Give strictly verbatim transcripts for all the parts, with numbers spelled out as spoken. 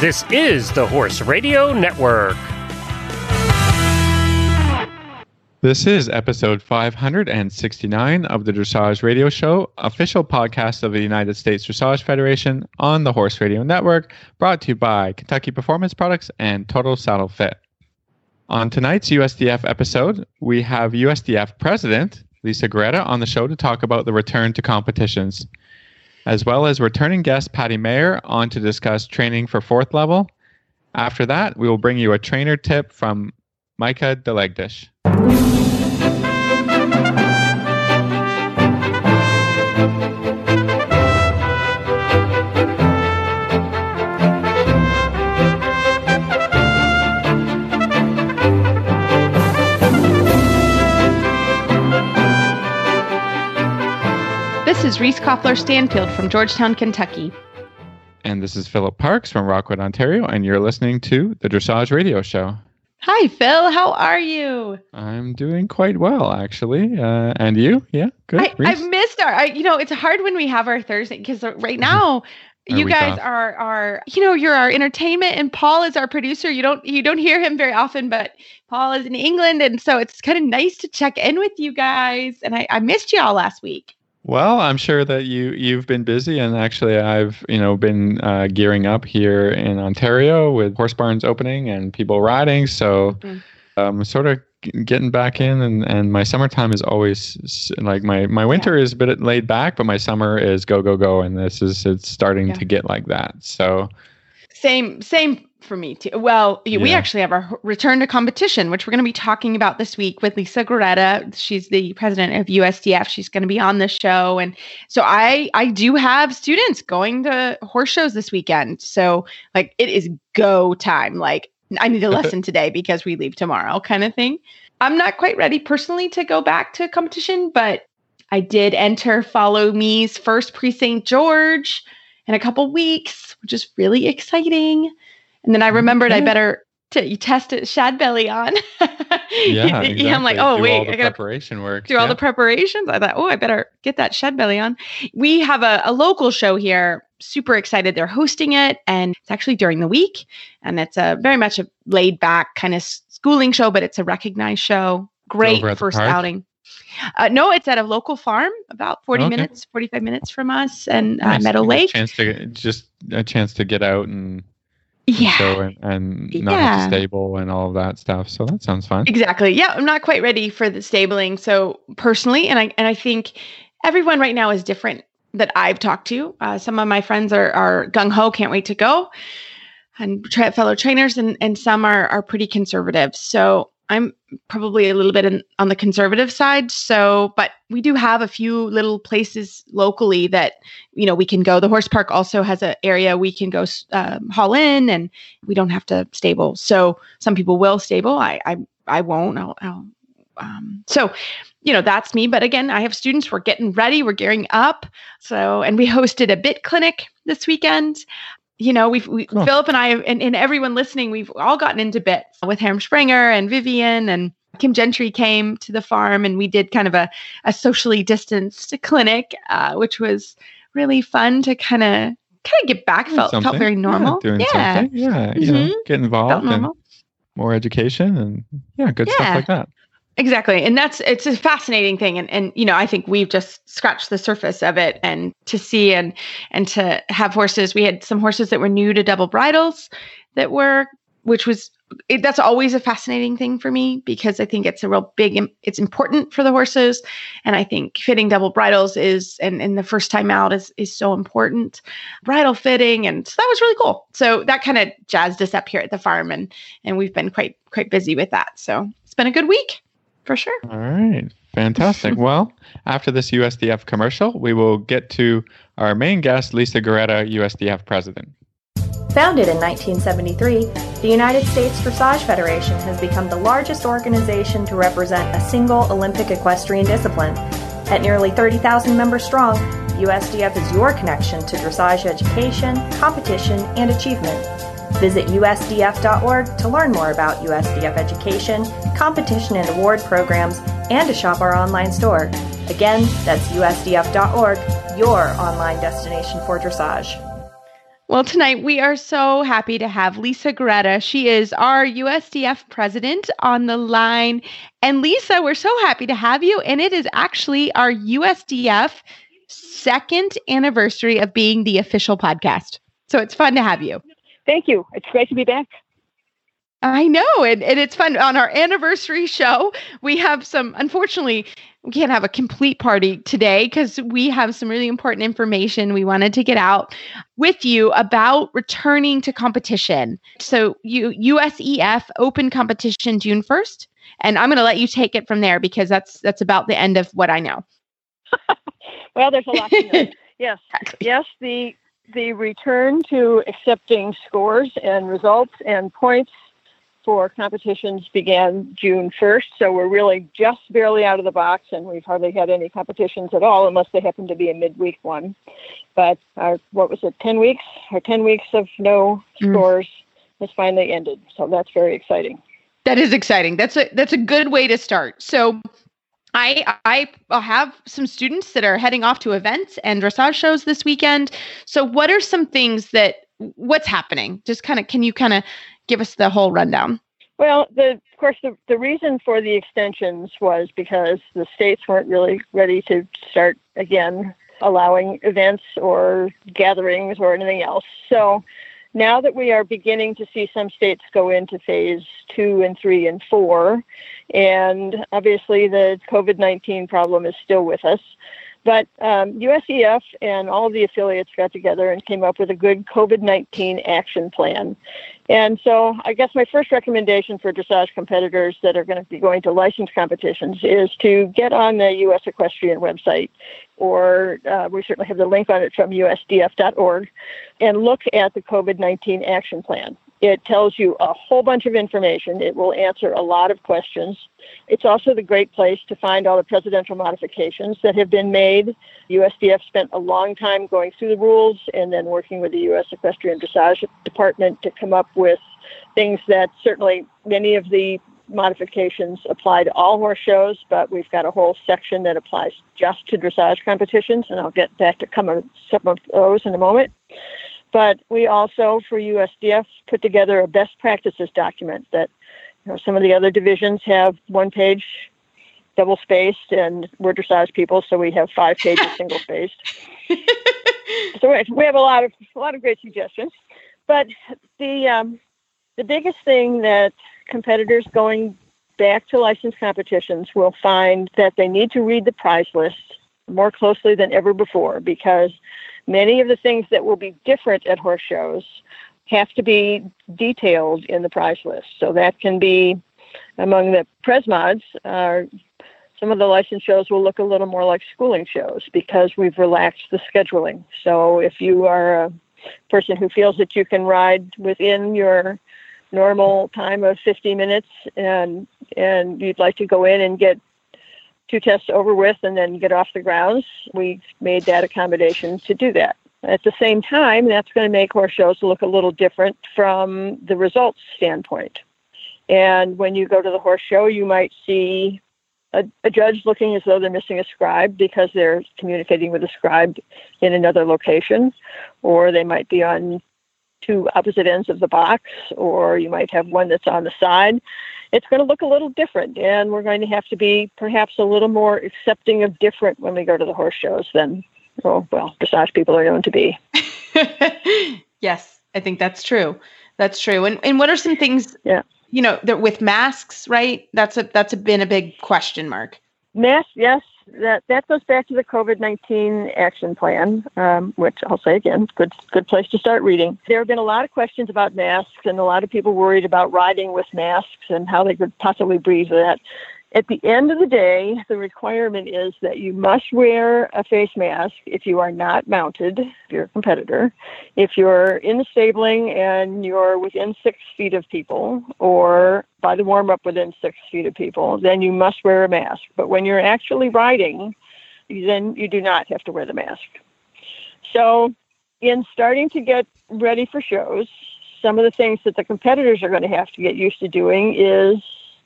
This is the Horse Radio Network. This is episode five hundred sixty-nine of the Dressage Radio Show, official podcast of the United States Dressage Federation on the Horse Radio Network, brought to you by Kentucky Performance Products and Total Saddle Fit. On tonight's U S D F episode, we have U S D F President Lisa Gorretta on the show to talk about the return to competitions, as well as returning guest Patty Mayer on to discuss training for fourth level. After that, we will bring you a trainer tip from Micah Deligdish. This is Reese Koffler-Stanfield from Georgetown, Kentucky. And this is Philip Parkes from Rockwood, Ontario, and you're listening to the Dressage Radio Show. Hi, Phil. How are you? I'm doing quite well, actually. Uh, and you? Yeah, good. I, I've missed our, I, you know, it's hard when we have our Thursday, because right now you guys off? are, are, you know, you're our entertainment, and Paul is our producer. You don't, you don't hear him very often, but Paul is in England. And so it's kind of nice to check in with you guys. And I, I missed you all last week. Well, I'm sure that you, you've been busy, and actually I've, you know, been uh, gearing up here in Ontario with horse barns opening and people riding, so mm. I'm sort of getting back in, and, and my summertime is always, like, my, my winter yeah. is a bit laid back, but my summer is go, go, go, and this is, it's starting yeah. to get like that, so. Same, same. For me too. Well, yeah. we actually have our return to competition, which we're going to be talking about this week with Lisa Gorretta. She's the president of U S D F. She's going to be on the show. And so I, I do have students going to horse shows this weekend. So, like, it is go time. Like, I need a lesson today because we leave tomorrow, kind of thing. I'm not quite ready personally to go back to competition, but I did enter Follow Me's first Precinct George in a couple weeks, which is really exciting. And then I remembered okay. I better t- test it shad belly on. yeah, exactly. I'm like, oh, do wait, all the I gotta preparation work. Do yeah. all the preparations. I thought, oh, I better get that shad belly on. We have a, a local show here. Super excited. They're hosting it, and it's actually during the week. And it's a very much a laid back kind of schooling show, but it's a recognized show. Great first outing. Uh, no, it's at a local farm, about forty okay. minutes, forty-five minutes from us, and uh, nice. Meadow Lake. A chance to, just a chance to get out and. Yeah. So, and, and not yeah. stable and all of that stuff. So that sounds fun. Exactly. Yeah. I'm not quite ready for the stabling. So personally, and I, and I think everyone right now is different that I've talked to. Uh, some of my friends are, are gung ho, can't wait to go, and tra- fellow trainers, and, and some are, are pretty conservative. So I'm probably a little bit in, on the conservative side. So, but we do have a few little places locally that, you know, we can go. The horse park also has an area we can go um, haul in, and we don't have to stable. So some people will stable. I, I, I won't. I'll, I'll um, so, you know, that's me. But again, I have students. We're getting ready. We're gearing up. So, and we hosted a bit clinic this weekend. You know, we've, we, cool. Philip and I, and, and everyone listening, we've all gotten into bits with Herm Sprenger and Vivian, and Kim Gentry came to the farm, and we did kind of a, a socially distanced clinic, uh, which was really fun to kind of, kind of get back. Doing felt something. felt very normal. Yeah, doing yeah. something. Yeah. You mm-hmm. know, get involved and more education and yeah, good yeah. stuff like that. Exactly. And that's, it's a fascinating thing. And, and, you know, I think we've just scratched the surface of it, and to see, and, and to have horses. We had some horses that were new to double bridles that were, which was, it, that's always a fascinating thing for me, because I think it's a real big, it's important for the horses. And I think fitting double bridles is, and, and the first time out is, is so important, bridle fitting. And so that was really cool. So that kind of jazzed us up here at the farm, and, and we've been quite, quite busy with that. So it's been a good week. For sure. All right. Fantastic. Well, after this U S D F commercial, we will get to our main guest, Lisa Gorretta, U S D F president. Founded in nineteen seventy-three, the United States Dressage Federation has become the largest organization to represent a single Olympic equestrian discipline. At nearly thirty thousand members strong, U S D F is your connection to dressage education, competition, and achievement. Visit U S D F dot org to learn more about U S D F education, competition and award programs, and to shop our online store. Again, that's U S D F dot org, your online destination for dressage. Well, tonight we are so happy to have Lisa Gorretta. She is our U S D F president on the line. And Lisa, we're so happy to have you. And it is actually our U S D F second anniversary of being the official podcast. So it's fun to have you. Thank you. It's great to be back. I know. And, and it's fun. On our anniversary show, we have some, unfortunately, we can't have a complete party today because we have some really important information we wanted to get out with you about returning to competition. So you, U S E F open competition June first, and I'm going to let you take it from there because that's that's about the end of what I know. Well, there's a lot to know. Yes. Exactly. Yes, the the return to accepting scores and results and points for competitions began June first, so we're really just barely out of the box, and we've hardly had any competitions at all, unless they happen to be a midweek one. But our, what was it, ten weeks? Our ten weeks of no mm. scores has finally ended, so that's very exciting. That is exciting. That's a that's a good way to start. So I I have some students that are heading off to events and dressage shows this weekend. So what are some things that, what's happening? Just kind of, can you kind of give us the whole rundown? Well, the, of course, the, the reason for the extensions was because the states weren't really ready to start again allowing events or gatherings or anything else. So now that we are beginning to see some states go into phase two and three and four, and obviously the COVID nineteen problem is still with us, but um, U S E F and all of the affiliates got together and came up with a good COVID nineteen action plan. And so I guess my first recommendation for dressage competitors that are going to be going to licensed competitions is to get on the U S Equestrian website, or uh, we certainly have the link on it from U S D F dot org, and look at the COVID nineteen action plan. It tells you a whole bunch of information. It will answer a lot of questions. It's also the great place to find all the presidential modifications that have been made. U S D F spent a long time going through the rules and then working with the U S Equestrian Dressage Department to come up with things that certainly many of the modifications apply to all horse shows, but we've got a whole section that applies just to dressage competitions, and I'll get back to some of those in a moment. But we also, for U S D F, put together a best practices document that, you know, some of the other divisions have one page, double spaced, and we're dressage people, so we have five pages single spaced. So we have a lot of a lot of great suggestions. But the um, the biggest thing that competitors going back to licensed competitions will find that they need to read the prize list more closely than ever before, because many of the things that will be different at horse shows have to be detailed in the prize list. So that can be among the pres mods. Uh, some of the license shows will look a little more like schooling shows because we've relaxed the scheduling. So if you are a person who feels that you can ride within your normal time of fifty minutes and and you'd like to go in and get two tests over with and then get off the grounds, we made that accommodation to do that. At the same time, that's going to make horse shows look a little different from the results standpoint. And when you go to the horse show, you might see a, a judge looking as though they're missing a scribe because they're communicating with a scribe in another location, or they might be on two opposite ends of the box, or you might have one that's on the side. It's going to look a little different, and we're going to have to be perhaps a little more accepting of different when we go to the horse shows than, oh, well, dressage people are known to be. Yes, I think that's true. That's true. And and what are some things, yeah. you know, that with masks, right? That's a that's a, been a big question mark. Masks, yes. That that goes back to the COVID nineteen action plan, um, which I'll say again, good good place to start reading. There have been a lot of questions about masks and a lot of people worried about riding with masks and how they could possibly breathe that. At the end of the day, the requirement is that you must wear a face mask if you are not mounted, if you're a competitor, if you're in the stabling and you're within six feet of people, or by the warm-up within six feet of people, then you must wear a mask. But when you're actually riding, then you do not have to wear the mask. So in starting to get ready for shows, some of the things that the competitors are going to have to get used to doing is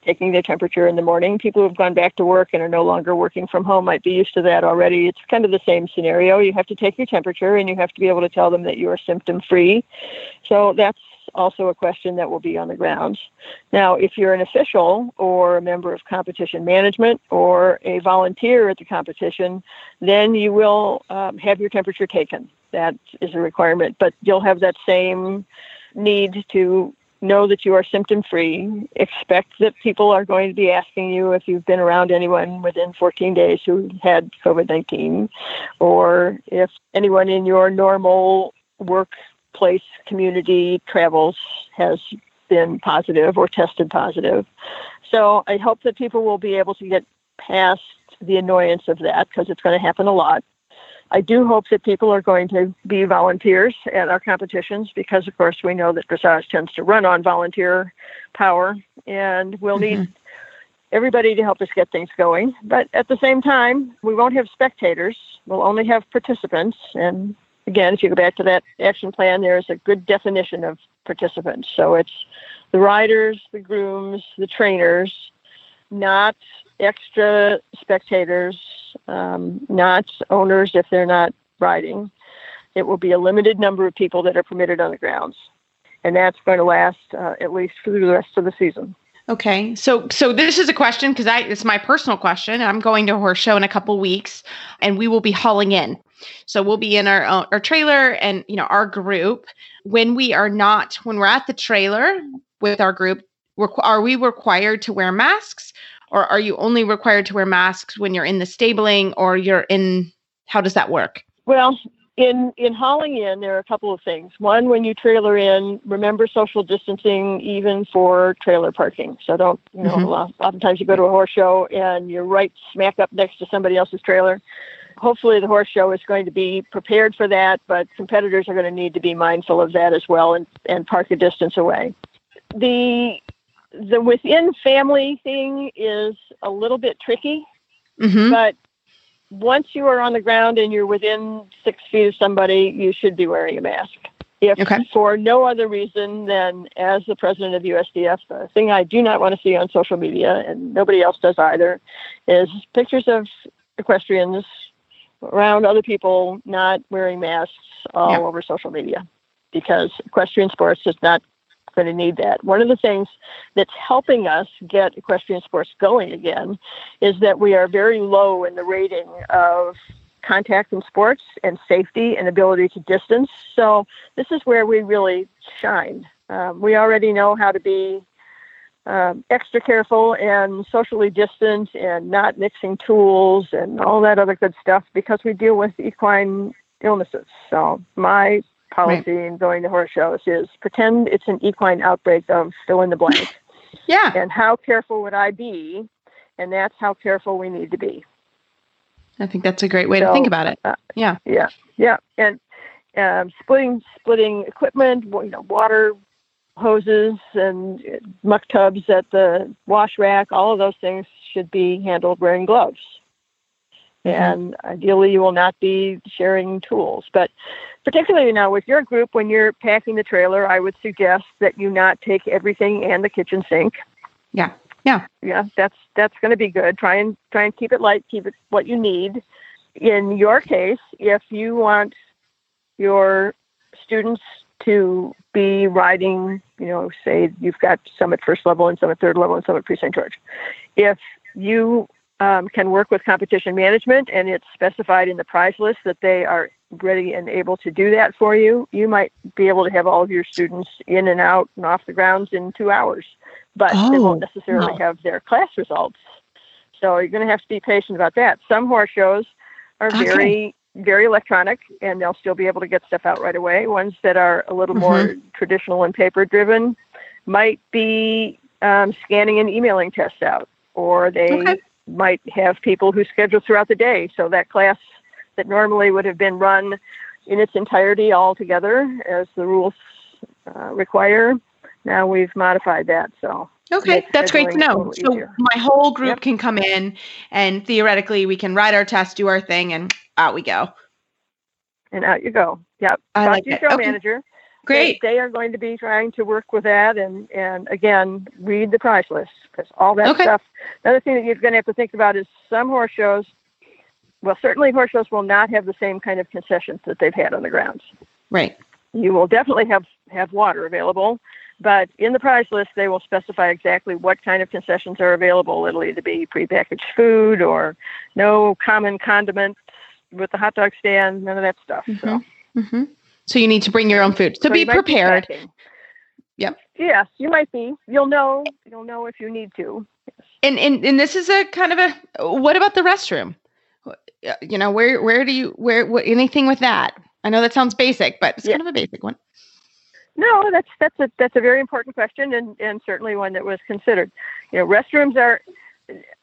taking their temperature in the morning. People who have gone back to work and are no longer working from home might be used to that already. It's kind of the same scenario. You have to take your temperature and you have to be able to tell them that you are symptom-free. So that's also a question that will be on the grounds. Now, if you're an official or a member of competition management or a volunteer at the competition, then you will um, have your temperature taken. That is a requirement, but you'll have that same need to know that you are symptom-free. Expect that people are going to be asking you if you've been around anyone within fourteen days who had COVID nineteen, or if anyone in your normal workplace, community, travels has been positive or tested positive. So I hope that people will be able to get past the annoyance of that, because it's going to happen a lot. I do hope that people are going to be volunteers at our competitions, because, of course, we know that dressage tends to run on volunteer power, and we'll mm-hmm. need everybody to help us get things going. But at the same time, we won't have spectators. We'll only have participants. And again, if you go back to that action plan, there is a good definition of participants. So it's the riders, the grooms, the trainers, not extra spectators, um, not owners if they're not riding. It will be a limited number of people that are permitted on the grounds. And that's going to last uh, at least through the rest of the season. Okay. So so this is a question, because I it's my personal question. I'm going to a horse show in a couple weeks, and we will be hauling in. So we'll be in our our trailer and, you know, our group. When we are not, when we're at the trailer with our group, are we required to wear masks? Or are you only required to wear masks when you're in the stabling or you're in, how does that work? Well, in, in hauling in, there are a couple of things. One, when you trailer in, remember social distancing even for trailer parking. So don't, you know, mm-hmm. oftentimes you go to a horse show and you're right smack up next to somebody else's trailer. Hopefully the horse show is going to be prepared for that, but competitors are going to need to be mindful of that as well and, and park a distance away. The The within family thing is a little bit tricky, mm-hmm. but once you are on the ground and you're within six feet of somebody, you should be wearing a mask. If okay. for no other reason than as the president of U S D F, the thing I do not want to see on social media, and nobody else does either, is pictures of equestrians around other people not wearing masks all yeah. over social media, because equestrian sports is not going to need that. One of the things that's helping us get equestrian sports going again is that we are very low in the rating of contact in sports and safety and ability to distance. So this is where we really shine. Um, we already know how to be um, extra careful and socially distant and not mixing tools and all that other good stuff, because we deal with equine illnesses. So my policy right. in going to horse shows is pretend it's an equine outbreak of fill in the blank. yeah. And how careful would I be? And that's how careful we need to be. I think that's a great way so, to think about it. Uh, yeah. Yeah. Yeah. And um, splitting, splitting equipment, you know, water hoses and muck tubs at the wash rack, all of those things should be handled wearing gloves. And ideally, you will not be sharing tools. But particularly now with your group, when you're packing the trailer, I would suggest that you not take everything and the kitchen sink. Yeah, yeah, yeah. That's that's going to be good. Try and try and keep it light. Keep it what you need. In your case, if you want your students to be riding, you know, say you've got some at first level and some at third level and some at Pre-Saint George. If you Um, can work with competition management, and it's specified in the prize list that they are ready and able to do that for you. You might be able to have all of your students in and out and off the grounds in two hours, but oh, they won't necessarily no. have their class results. So you're going to have to be patient about that. Some horse shows are okay. very, very electronic, and they'll still be able to get stuff out right away. Ones that are a little mm-hmm. more traditional and paper-driven might be um, scanning and emailing tests out, or they... Okay. might have people who schedule throughout the day. So that class that normally would have been run in its entirety all together as the rules uh, require, now we've modified that. So okay, that's great to know. So easier. My whole group yep. can come in, and theoretically we can ride our test, do our thing, and out we go. And out you go. Yep. I Talk like to your show okay. manager. Great. They, they are going to be trying to work with that, and, and again, read the price list, because all that okay. stuff. Another thing that you're going to have to think about is some horse shows, well, certainly horse shows will not have the same kind of concessions that they've had on the grounds. Right. You will definitely have, have water available, but in the price list, they will specify exactly what kind of concessions are available. It'll either be prepackaged food or no common condiment with the hot dog stand, none of that stuff. Mm-hmm. So. Mm-hmm. So you need to bring your own food. So, so be prepared. Be yep. Yes, you might be. You'll know. You'll know if you need to. Yes. And and and this is a kind of a. What about the restroom? You know, where where do you where what, anything with that? I know that sounds basic, but it's yes. kind of a basic one. No, that's that's a that's a very important question, and and certainly one that was considered. You know, restrooms are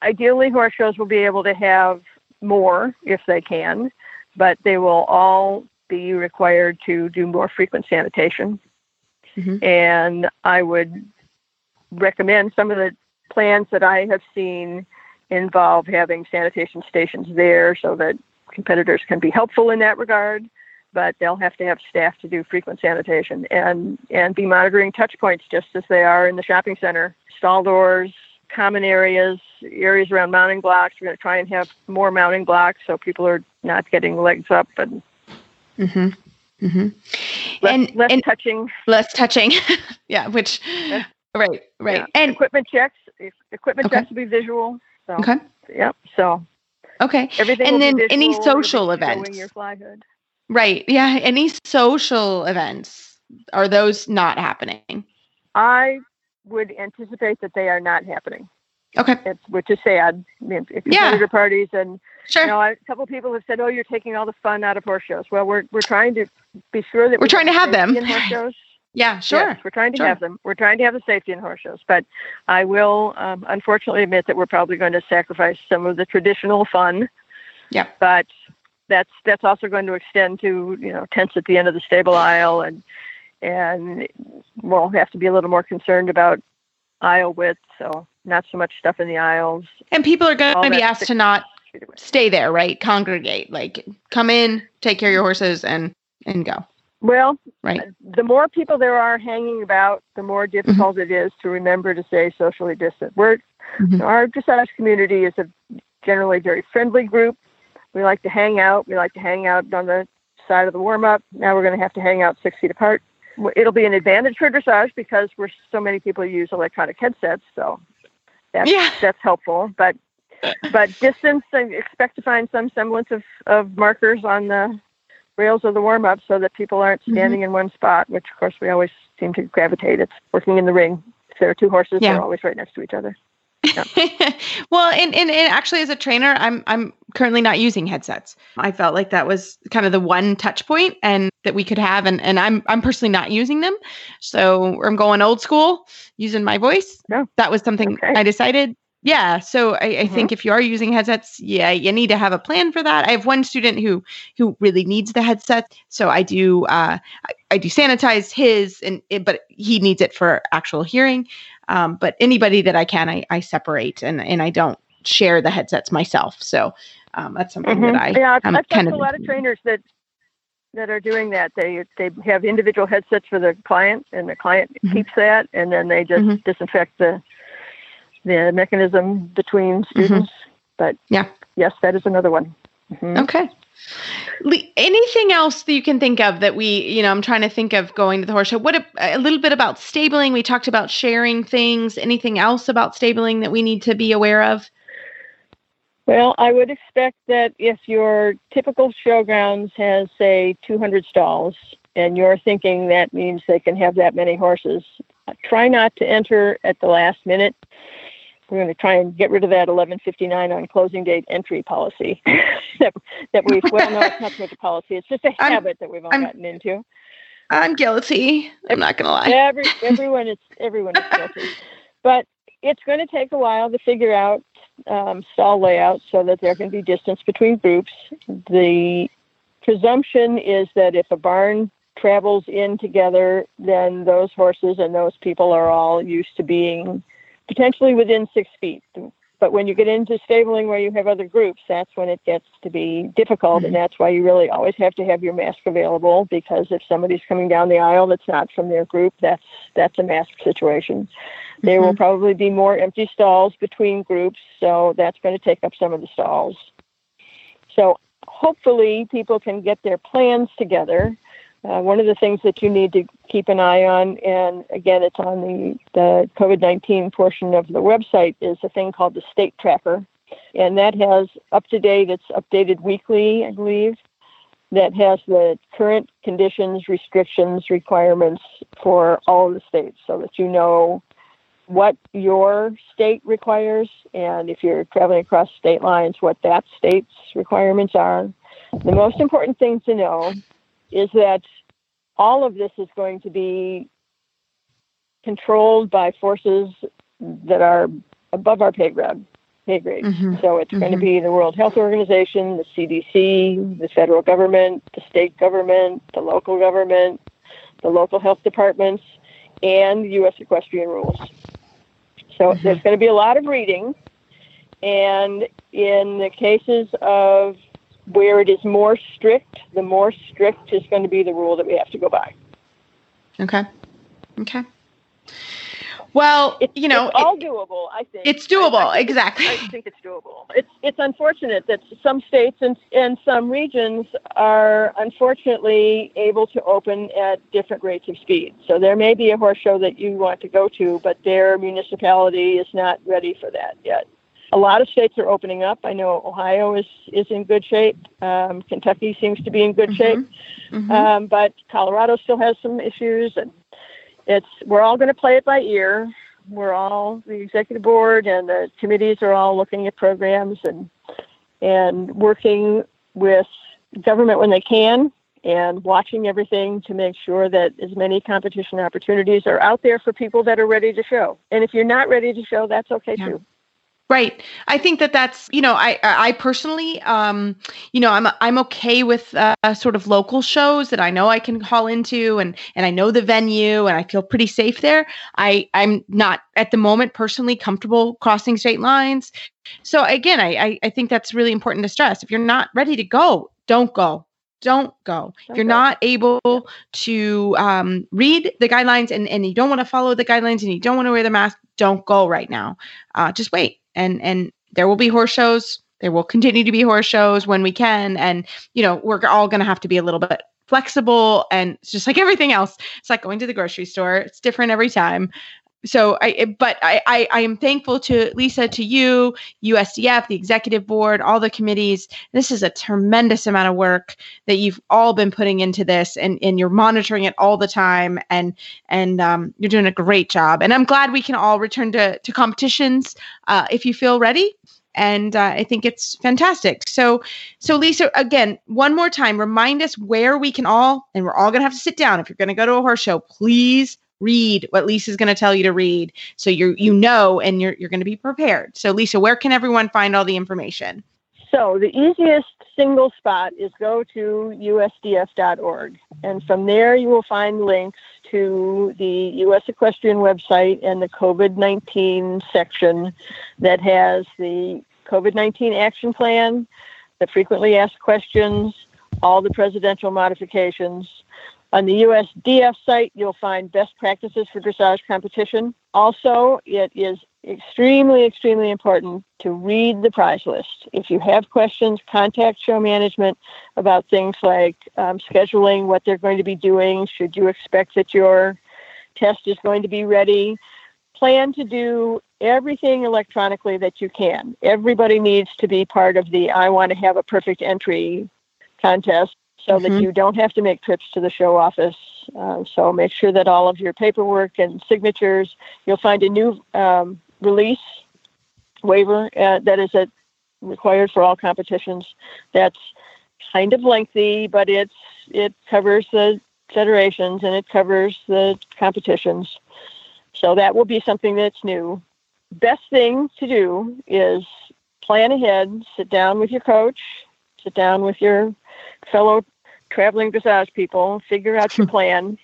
ideally horse shows will be able to have more if they can, but they will all be required to do more frequent sanitation. Mm-hmm. And I would recommend some of the plans that I have seen involve having sanitation stations there so that competitors can be helpful in that regard, but they'll have to have staff to do frequent sanitation and, and be monitoring touch points just as they are in the shopping center, stall doors, common areas, areas around mounting blocks. We're going to try and have more mounting blocks so people are not getting legs up and Mm-hmm. Mm-hmm. Less, and less and touching. Less touching. yeah. Which, yeah. right. Right. Yeah. And equipment checks, equipment okay. checks will be visual. So, okay. Yep. So, okay. Everything and will then be visual, any social events. Your fly hood. Right. Yeah. Any social events, are those not happening? I would anticipate that they are not happening. Okay. It's, which is sad. I mean, if you yeah. parties and sure. you know, a couple of people have said, "Oh, you're taking all the fun out of horse shows." Well, we're we're trying to be sure that we're we trying to have them in horse shows. yeah, sure. Yes, we're trying to sure. have them. We're trying to have the safety in horse shows. But I will, um, unfortunately, admit that we're probably going to sacrifice some of the traditional fun. Yeah. But that's that's also going to extend to you know tents at the end of the stable aisle, and and we'll have to be a little more concerned about aisle width. So. Not so much stuff in the aisles. And people are going to be asked to not stay there, right? Congregate, like come in, take care of your horses and, and go. Well, right. The more people there are hanging about, the more difficult mm-hmm. it is to remember to stay socially distant. We're, mm-hmm. Our dressage community is a generally very friendly group. We like to hang out. We like to hang out on the side of the warm-up. Now we're going to have to hang out six feet apart. It'll be an advantage for dressage because we're so many people use electronic headsets, so... That's, yeah. that's helpful, but, but distance, I expect to find some semblance of, of markers on the rails of the warm up so that people aren't standing mm-hmm. in one spot, which of course we always seem to gravitate. It's working in the ring. If there are two horses, yeah. they're always right next to each other. Yeah. well, and, and, and actually as a trainer, I'm, I'm currently not using headsets. I felt like that was kind of the one touch point and that we could have. And, and I'm, I'm personally not using them. So I'm going old school using my voice. No. That was something okay. I decided. Yeah. So I, I mm-hmm. think if you are using headsets, yeah, you need to have a plan for that. I have one student who, who really needs the headset. So I do, uh, I, I do sanitize his and, it, but he needs it for actual hearing. Um, but anybody that I can, I, I separate and, and I don't share the headsets myself. So, um, that's something mm-hmm. that I, yeah, I've, I'm I've kind of a lot of trainers that, that are doing that. They, they have individual headsets for the client and the client mm-hmm. keeps that. And then they just mm-hmm. disinfect the, the mechanism between students. Mm-hmm. But yeah, yes, that is another one. Mm-hmm. Okay. Anything else that you can think of that we, you know, I'm trying to think of going to the horse show. What a, a little bit about stabling. We talked about sharing things. Anything else about stabling that we need to be aware of? Well, I would expect that if your typical showgrounds has, say, two hundred stalls, and you're thinking that means they can have that many horses, try not to enter at the last minute. We're going to try and get rid of that eleven fifty-nine on closing date entry policy that, that we've, well, no, it's not such a policy. It's just a I'm, habit that we've all I'm, gotten into. I'm guilty. I'm every, not going to lie. Every, everyone, is, everyone is guilty. But it's going to take a while to figure out um, stall layouts so that there can be distance between groups. The presumption is that if a barn travels in together, then those horses and those people are all used to being potentially within six feet. But when you get into stabling where you have other groups, that's when it gets to be difficult. And that's why you really always have to have your mask available, because if somebody's coming down the aisle that's not from their group, that's that's a mask situation. There mm-hmm. will probably be more empty stalls between groups, so that's going to take up some of the stalls. So hopefully people can get their plans together. Uh, one of the things that you need to keep an eye on, and again, it's on the, the COVID nineteen portion of the website, is a thing called the State Tracker. And that has up-to-date, it's updated weekly, I believe, that has the current conditions, restrictions, requirements for all of the states, so that you know what your state requires, and if you're traveling across state lines, what that state's requirements are. The most important thing to know is that all of this is going to be controlled by forces that are above our pay grade. Pay grade. Mm-hmm. So it's mm-hmm. going to be the World Health Organization, the C D C, the federal government, the state government, the local government, the local health departments, and U S equestrian rules. So mm-hmm. there's going to be a lot of reading. And in the cases of where it is more strict, the more strict is going to be the rule that we have to go by. Okay. Okay. Well, it's, you know, it's all it, doable, I think. It's doable, I, I think exactly. It's, I think it's doable. It's it's unfortunate that some states and, and some regions are unfortunately able to open at different rates of speed. So there may be a horse show that you want to go to, but their municipality is not ready for that yet. A lot of states are opening up. I know Ohio is, is in good shape. Um, Kentucky seems to be in good mm-hmm. shape. Mm-hmm. Um, but Colorado still has some issues. And it's we're all going to play it by ear. We're all, the executive board and the committees are all looking at programs and and working with government when they can and watching everything to make sure that as many competition opportunities are out there for people that are ready to show. And if you're not ready to show, that's okay, yeah. too. Right. I think that that's, you know, I I personally, um, you know, I'm I'm okay with uh, sort of local shows that I know I can call into and and I know the venue and I feel pretty safe there. I, I'm not at the moment personally comfortable crossing state lines. So again, I, I, I think that's really important to stress. If you're not ready to go, don't go. Don't go. Don't You're go. not able to um, read the guidelines and, and you don't want to follow the guidelines and you don't want to wear the mask. Don't go right now. Uh, just wait. And and there will be horse shows. There will continue to be horse shows when we can. And, you know, we're all going to have to be a little bit flexible. And it's just like everything else. It's like going to the grocery store. It's different every time. So I, but I, I, I am thankful to Lisa, to you, U S D F, the executive board, all the committees. This is a tremendous amount of work that you've all been putting into this and, and you're monitoring it all the time and, and, um, you're doing a great job. And I'm glad we can all return to, to competitions, uh, if you feel ready. And, uh, I think it's fantastic. So, so Lisa, again, one more time, remind us where we can all, and we're all going to have to sit down. If you're going to go to a horse show, please read what Lisa's going to tell you to read. So you you know, and you're you're going to be prepared. So Lisa, where can everyone find all the information? So the easiest single spot is go to U S D F dot org. And from there you will find links to the U S Equestrian website and the COVID nineteen section that has the COVID nineteen action plan, the frequently asked questions, all the presidential modifications. On the U S D F site, you'll find best practices for dressage competition. Also, it is extremely, extremely important to read the prize list. If you have questions, contact show management about things like um, scheduling, what they're going to be doing, should you expect that your test is going to be ready. Plan to do everything electronically that you can. Everybody needs to be part of the I want to have a perfect entry contest, so mm-hmm. that you don't have to make trips to the show office. Uh, so make sure that all of your paperwork and signatures, you'll find a new um, release waiver uh, that is at, required for all competitions. That's kind of lengthy, but it's it covers the federations and it covers the competitions. So that will be something that's new. Best thing to do is plan ahead, sit down with your coach, sit down with your fellow traveling dressage people, figure out your plan,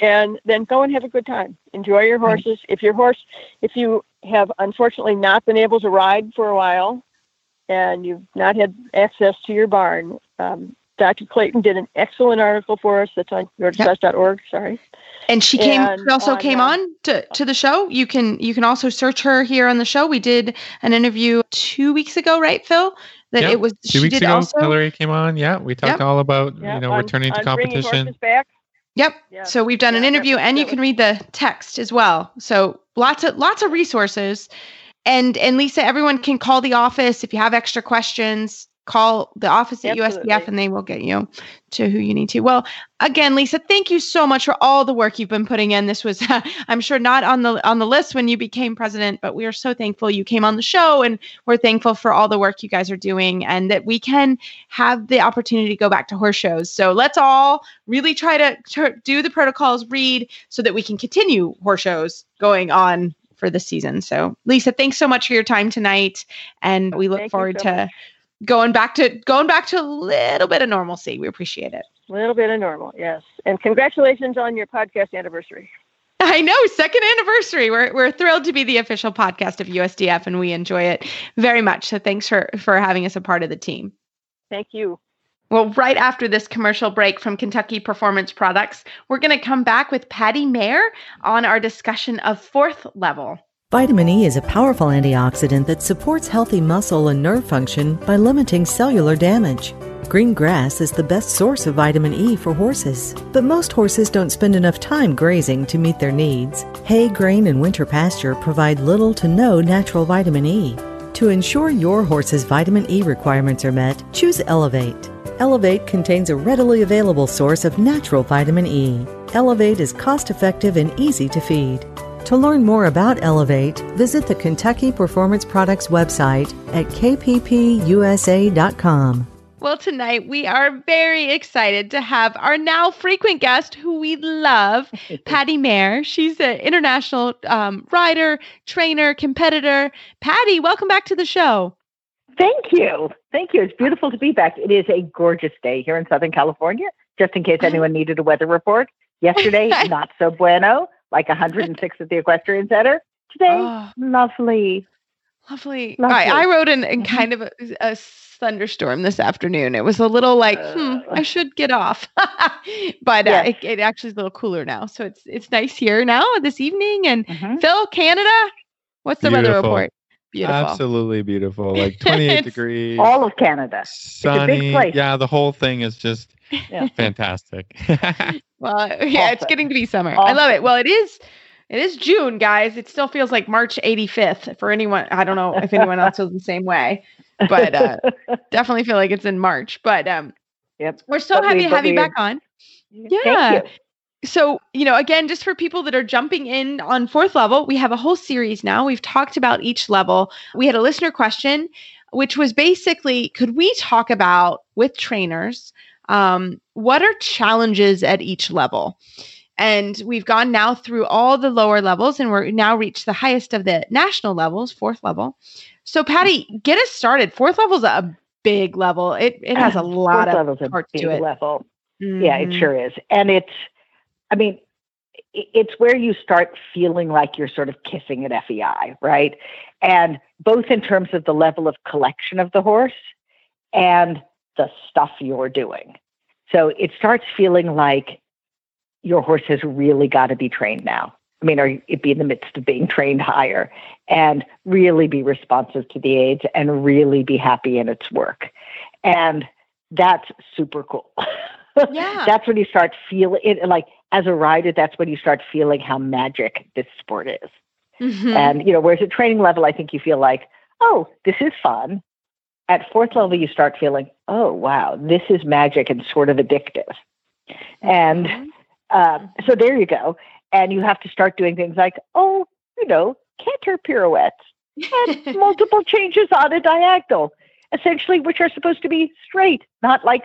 and then go and have a good time. Enjoy your horses. If your horse, if you have unfortunately not been able to ride for a while and you've not had access to your barn, um, Doctor Clayton did an excellent article for us that's on your dressage dot org. Sorry. And she came, and she also on, came on to, to the show. You can, you can also search her here on the show. We did an interview two weeks ago, right, Phil? That yep. it was, two she weeks did ago, also, Hillary came on. Yeah. We talked yep. all about, yep. you know, on, returning to competition. Back. Yep. yep. So we've done yep. an interview, and you can read the text as well. So lots of, lots of resources. And, and Lisa, everyone can call the office if you have extra questions. Call the office at Absolutely. U S D F and they will get you to who you need to. Well, again, Lisa, thank you so much for all the work you've been putting in. This was, uh, I'm sure, not on the on the list when you became president, but we are so thankful you came on the show, and we're thankful for all the work you guys are doing, and that we can have the opportunity to go back to horse shows. So let's all really try to tr- do the protocols, read, so that we can continue horse shows going on for the season. So Lisa, thanks so much for your time tonight, and we look thank forward so to much. Going back to going back to a little bit of normalcy. We appreciate it. A little bit of normal, yes. And congratulations on your podcast anniversary. I know, second anniversary. We're we're thrilled to be the official podcast of U S D F, and we enjoy it very much. So thanks for, for having us a part of the team. Thank you. Well, right after this commercial break from Kentucky Performance Products, we're going to come back with Patty Mayer on our discussion of fourth level. Vitamin E is a powerful antioxidant that supports healthy muscle and nerve function by limiting cellular damage. Green grass is the best source of vitamin E for horses, but most horses don't spend enough time grazing to meet their needs. Hay, grain, and winter pasture provide little to no natural vitamin E. To ensure your horse's vitamin E requirements are met, choose Elevate. Elevate contains a readily available source of natural vitamin E. Elevate is cost-effective and easy to feed. To learn more about Elevate, visit the Kentucky Performance Products website at k p p u s a dot com. Well, tonight we are very excited to have our now frequent guest, who we love, Patty Mayer. She's an international um, rider, trainer, competitor. Patty, welcome back to the show. Thank you. Thank you. It's beautiful to be back. It is a gorgeous day here in Southern California, just in case anyone needed a weather report. Yesterday, not so bueno. Like one hundred six at the Equestrian Center. Today, oh, lovely. Lovely. lovely. I, I rode in, in kind of a, a thunderstorm this afternoon. It was a little like, uh, hmm, I should get off. But yes. uh, it, it actually is a little cooler now. So it's it's nice here now this evening. And mm-hmm. Phil, Canada, what's the beautiful. weather report? Beautiful. Absolutely beautiful. Like twenty-eight degrees. All of Canada. Sunny. It's a big place. Yeah, the whole thing is just yeah. fantastic. Well, yeah, awesome. It's getting to be summer. Awesome. I love it. Well, it is, it is June, guys. It still feels like March eighty-fifth for anyone. I don't know if anyone else feels the same way, but uh, definitely feel like it's in March. But um, yep. we're so happy to have you back on. Yeah. Thank you. So, you know, again, just for people that are jumping in on fourth level, we have a whole series now. We've talked about each level. We had a listener question, which was basically, could we talk about with trainers? Um, what are challenges at each level? And we've gone now through all the lower levels, and we're now reached the highest of the national levels, fourth level. So Patty, get us started. Fourth level is a big level. It it has a lot fourth of parts to it. Level. Mm-hmm. Yeah, it sure is. And it's, I mean, it's where you start feeling like you're sort of kissing at F E I, right? And both in terms of the level of collection of the horse and the stuff you're doing. So it starts feeling like your horse has really got to be trained now. I mean, or it'd be in the midst of being trained higher, and really be responsive to the aids, and really be happy in its work. And that's super cool. Yeah. That's when you start feeling it. Like as a rider, that's when you start feeling how magic this sport is. Mm-hmm. And, you know, whereas at training level, I think you feel like, oh, this is fun. At fourth level, you start feeling, oh, wow, this is magic and sort of addictive. And um, so there you go. And you have to start doing things like, oh, you know, canter pirouettes and multiple changes on a diagonal, essentially, which are supposed to be straight, not like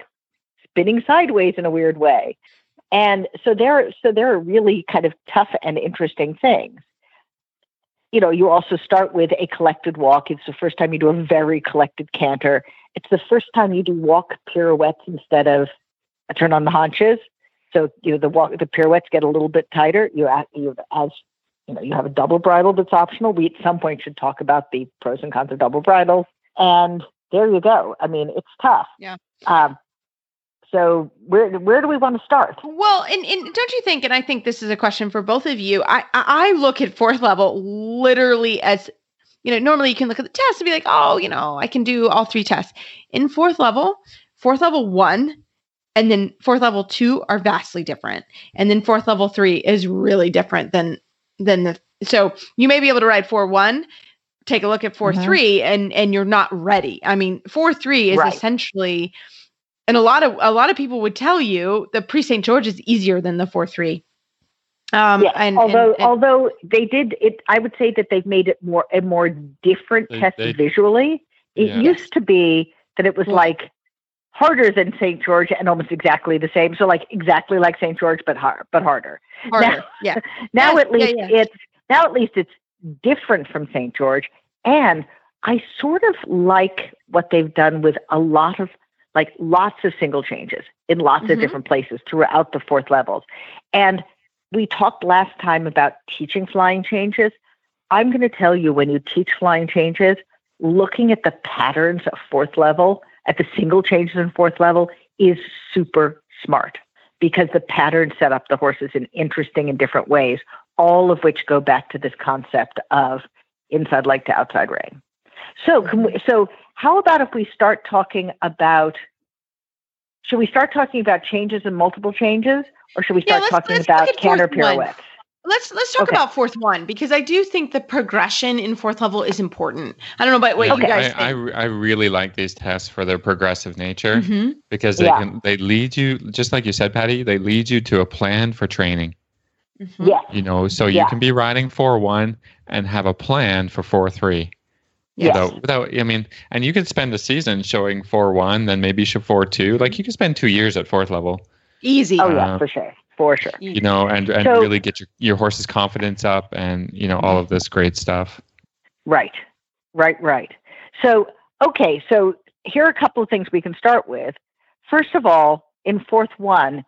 spinning sideways in a weird way. And so there, so there are really kind of tough and interesting things. You know, you also start with a collected walk. It's the first time you do a very collected canter. It's the first time you do walk pirouettes instead of a turn on the haunches. So, you know, the walk, the pirouettes get a little bit tighter. You have, you have, you know, you have a double bridle that's optional. We at some point should talk about the pros and cons of double bridles. And there you go. I mean, it's tough. Yeah. Um, So where where do we want to start? Well, and, and don't you think, and I think this is a question for both of you, I, I look at fourth level literally as, you know, normally you can look at the test and be like, oh, you know, I can do all three tests. In fourth level, fourth level one, and then fourth level two are vastly different. And then fourth level three is really different than, than the, so you may be able to ride four one, take a look at four mm-hmm. three, and, and you're not ready. I mean, four three is right. essentially... And a lot of a lot of people would tell you the pre Saint George is easier than the four three. Um, yeah, and, although and, and, although they did it, I would say that they've made it more a more different they, test they, visually. It yeah. used to be that it was well, like harder than Saint George and almost exactly the same. So like exactly like Saint George, but hard, but harder. harder now, yeah. now That's, at least yeah, yeah. it's now at least it's different from Saint George, and I sort of like what they've done with a lot of. Like lots of single changes in lots mm-hmm. of different places throughout the fourth levels. And we talked last time about teaching flying changes. I'm going to tell you, when you teach flying changes, looking at the patterns of fourth level, at the single changes in fourth level, is super smart, because the patterns set up the horses in interesting and different ways, all of which go back to this concept of inside leg to outside rein. So can we, so how about if we start talking about, should we start talking about changes and multiple changes, or should we start yeah, let's, talking let's about canter pirouettes? One. Let's let's talk okay. about fourth one, because I do think the progression in fourth level is important. I don't know about what yeah, you guys I, think. I, I really like these tests for their progressive nature, mm-hmm. because they yeah. can they lead you, just like you said, Patty, they lead you to a plan for training. Mm-hmm. Yeah. You know, so yeah. you can be riding four one and have a plan for four three. Yeah. Without, I mean, and you could spend a season showing four one, then maybe show four two. Like you could spend two years at fourth level. Easy. Uh, oh yeah, for sure, for sure. You know, and, and so, really get your, your horse's confidence up, and you know all of this great stuff. Right, right, right. So okay, so here are a couple of things we can start with. First of all, in fourth one,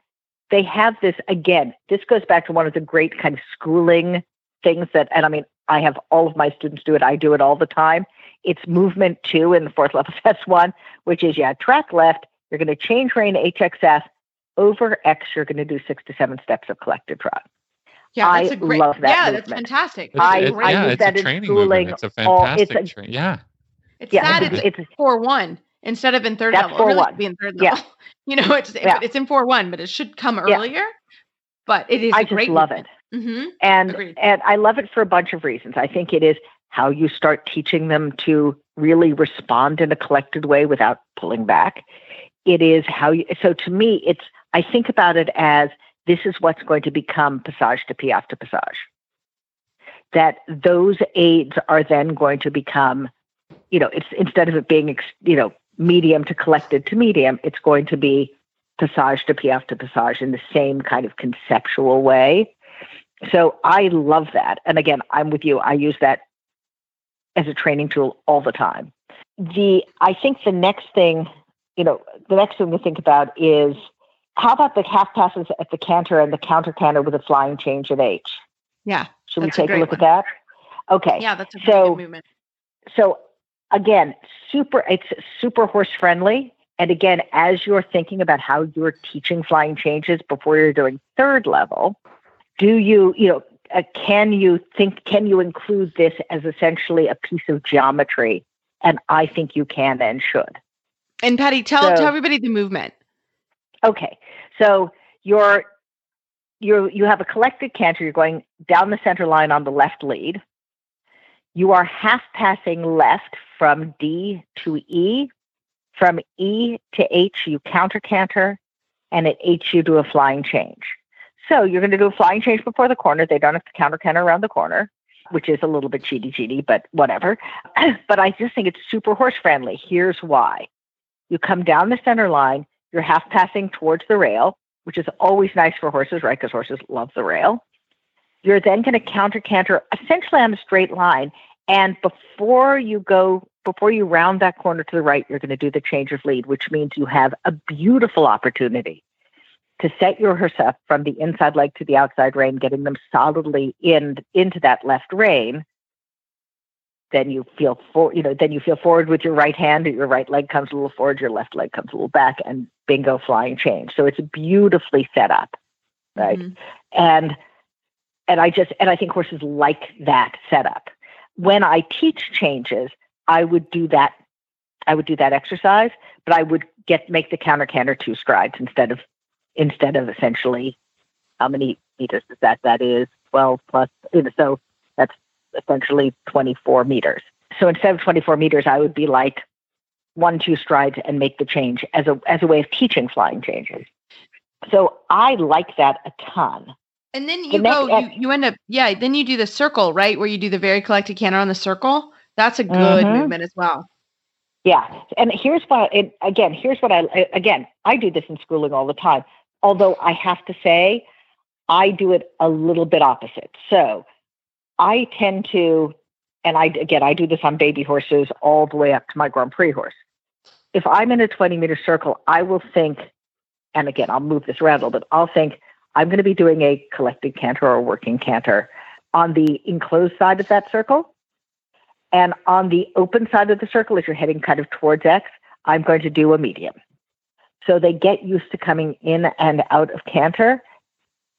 they have this again. This goes back to one of the great kind of schooling things that, and I mean, I have all of my students do it. I do it all the time. It's movement two in the fourth level test one, which is, yeah, track left. You're going to change rein H X F over X. You're going to do six to seven steps of collected trot. Yeah, I that's a great, love that yeah, movement. That's fantastic. It's, I, it's, I yeah, use that in schooling. It's a fantastic all, it's a, tra- yeah. It's yeah, sad it's, it's, it's four one instead of in third level. Four, really one. Be in third level. Yeah. You know, it's yeah. it's in four one, but it should come earlier. Yeah. But it is I a great I just love movement. It. Mm-hmm. And Agreed. and I love it for a bunch of reasons. I think it is how you start teaching them to really respond in a collected way without pulling back. It is how you, so to me, it's, I think about it as this is what's going to become passage to piaf to passage. That those aids are then going to become, you know, it's instead of it being, you know, medium to collected to medium, it's going to be passage to piaf to passage in the same kind of conceptual way. So I love that. And again, I'm with you. I use that as a training tool all the time. The, I think the next thing, you know, the next thing to think about is how about the half passes at the canter and the counter canter with a flying change at H? Yeah. Should we take a, a look one. at that? Okay. Yeah. That's a so, good movement. So again, super, it's super horse friendly. And again, as you're thinking about how you're teaching flying changes before you're doing third level, do you, you know, uh, can you think, can you include this as essentially a piece of geometry? And I think you can and should. And Patty, tell, so, tell everybody the movement. Okay. So you're, you're, you have a collected canter. You're going down the center line on the left lead. You are half passing left from D to E. From E to H, you counter canter. And at H, you do a flying change. So you're going to do a flying change before the corner. They don't have to counter canter around the corner, which is a little bit cheaty cheaty, but whatever. But I just think it's super horse friendly. Here's why. You come down the center line. You're half passing towards the rail, which is always nice for horses, right? Because horses love the rail. You're then going to counter canter essentially on a straight line. And before you go, before you round that corner to the right, you're going to do the change of lead, which means you have a beautiful opportunity to set your horse up from the inside leg to the outside rein, getting them solidly in into that left rein. Then you feel for, you know, then you feel forward with your right hand, your right leg comes a little forward, your left leg comes a little back, and bingo, flying change. So it's beautifully set up, right? Mm-hmm. And and I just and I think horses like that setup. When I teach changes, I would do that. I would do that exercise, but I would get make the counter canter two strides instead of instead of essentially how many meters is that? That is twelve plus, you know, so that's essentially twenty-four meters. So instead of twenty-four meters, I would be like one, two strides and make the change as a as a way of teaching flying changes. So I like that a ton. And then you the go, ex- you, you end up, yeah, then you do the circle, right? Where you do the very collected canter on the circle. That's a good mm-hmm. movement as well. Yeah. And here's why, it, again, here's what I, again, I do this in schooling all the time. Although I have to say, I do it a little bit opposite. So I tend to, and I, again, I do this on baby horses all the way up to my Grand Prix horse. If I'm in a twenty meter circle, I will think, and again, I'll move this around a little bit. I'll think I'm going to be doing a collected canter or a working canter on the enclosed side of that circle. And on the open side of the circle, as you're heading kind of towards X, I'm going to do a medium. So they get used to coming in and out of canter.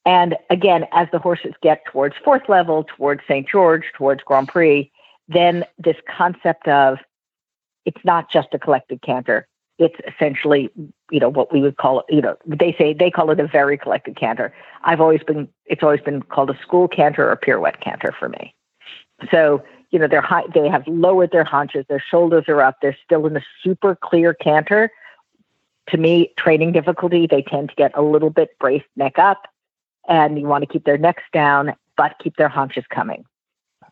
And again, as the horses get towards fourth level, towards Saint George, towards Grand Prix, then this concept of it's not just a collected canter. It's essentially, you know, what we would call, you know, they say they call it a very collected canter. I've always been, it's always been called a school canter or a pirouette canter for me. So, you know, they're high, they have lowered their haunches, their shoulders are up, they're still in a super clear canter. To me, training difficulty, they tend to get a little bit braced neck up. And you want to keep their necks down, but keep their haunches coming.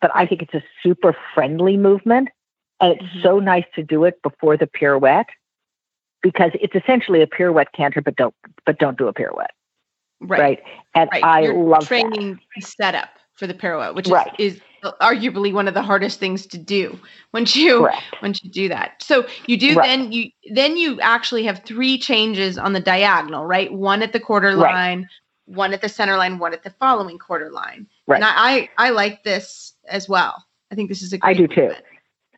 But I think it's a super friendly movement. And it's mm-hmm. so nice to do it before the pirouette because it's essentially a pirouette canter, but don't, but don't do a pirouette. Right. right? And right. I You're love training that. Setup for the pirouette, which right. is, is arguably one of the hardest things to do once you, Correct. once you do that. So you do, right. then you, then you actually have three changes on the diagonal, right? One at the quarter right. line, one at the center line, one at the following quarter line. Right. And I, I, I like this as well. I think this is a great I do movement. too.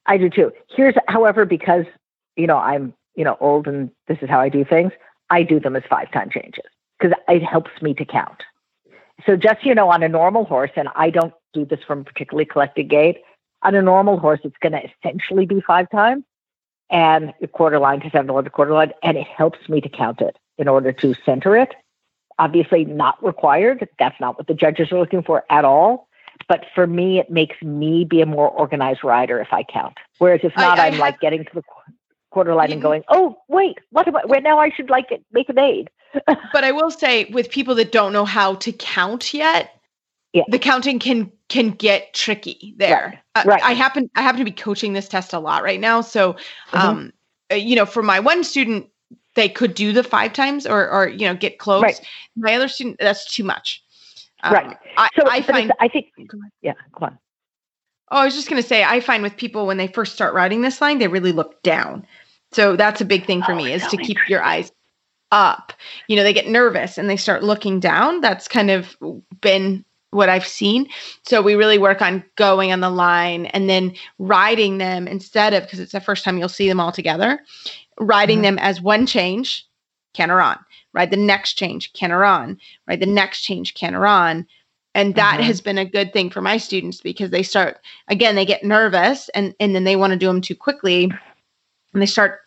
I do too. Here's, however, because, you know, I'm, you know, old and this is how I do things. I do them as five time changes because it helps me to count. So just, you know, on a normal horse, and I don't do this from a particularly collected gait, on a normal horse, it's going to essentially be five times and a quarter line to seven, to quarter line. And it helps me to count it in order to center it. Obviously not required. That's not what the judges are looking for at all. But for me, it makes me be a more organized rider if I count. Whereas if not, I, I I'm have, like getting to the quarter line and going, oh, wait, what about, well, now I should like it, make an aid. But I will say with people that don't know how to count yet, yeah. the counting can can get tricky there. Right. Uh, right. I happen I happen to be coaching this test a lot right now. So, mm-hmm. um, you know, for my one student, they could do the five times or, or you know, get close. Right. My other student, that's too much. Um, right. I, so, I find, I think, yeah, go on. Oh, I was just going to say, I find with people when they first start riding this line, they really look down. So that's a big thing for oh, me is to keep your eyes up. You know, they get nervous and they start looking down. That's kind of been what I've seen. So we really work on going on the line and then riding them instead of, because it's the first time you'll see them all together. Riding mm-hmm. them as one change, canter on. Ride the next change, canter on. Ride the next change, canter on. And that mm-hmm. has been a good thing for my students because they start, again, they get nervous and, and then they want to do them too quickly. And they start,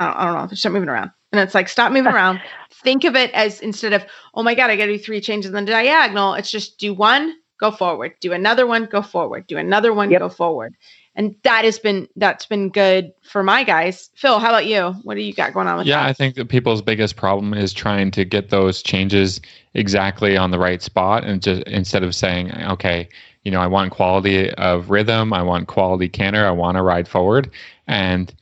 I don't, I don't know, they start moving around. And it's like, stop moving around. Think of it as instead of, oh my God, I got to do three changes on the diagonal. It's just do one, go forward. Do another one, go forward. Do another one, yep. go forward. And that has been, that's been good for my guys. Phil, how about you? What do you got going on with yeah, that? Yeah, I think that people's biggest problem is trying to get those changes exactly on the right spot. And just instead of saying, okay, you know, I want quality of rhythm. I want quality canter. I want to ride forward. And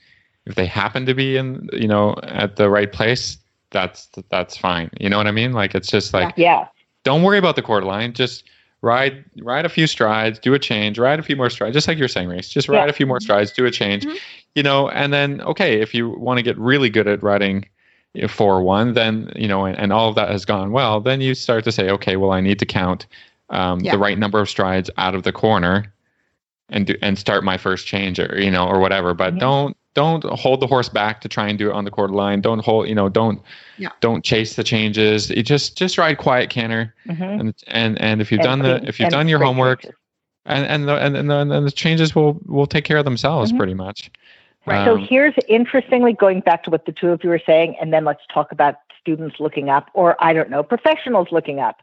if they happen to be in, you know, at the right place, that's, that's fine. You know what I mean? Like, it's just like, yeah. don't worry about the quarter line. Just Ride, ride a few strides, do a change, ride a few more strides, just like you're saying, Reese, just ride yeah. a few more strides, do a change, mm-hmm. you know, and then, okay, if you want to get really good at riding, for one, then, you know, and, and all of that has gone well, then you start to say, okay, well, I need to count um, yeah. the right number of strides out of the corner and do, and start my first change, or, you know, or whatever. But yeah. don't, don't hold the horse back to try and do it on the quarter line. Don't hold, you know, don't, yeah. don't chase the changes. You just, just ride quiet canter. Mm-hmm. And, and, and if you've and done the, if you've done your homework changes. and, and the, and, and, the, and the changes will, will take care of themselves mm-hmm. pretty much. Right. Um, so here's, interestingly, going back to what the two of you were saying, and then let's talk about students looking up, or I don't know, professionals looking up,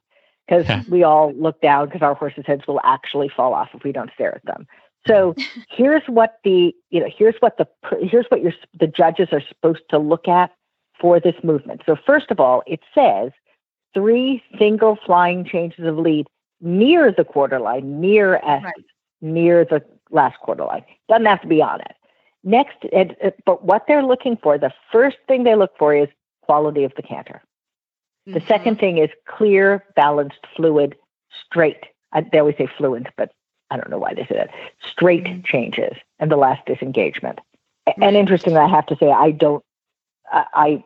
because yeah. we all look down because our horses' heads will actually fall off if we don't stare at them. So here's what the, you know, here's what the, here's what your, the judges are supposed to look at for this movement. So first of all, it says three single flying changes of lead near the quarter line, near as right. near the last quarter line. Doesn't have to be on it. Next, but what they're looking for, the first thing they look for is quality of the canter. The mm-hmm. second thing is clear, balanced, fluid, straight. I, they always say fluent, but I don't know why they say that. Straight mm-hmm. changes. And the last is engagement. Mm-hmm. And interestingly, I have to say, I don't, I, I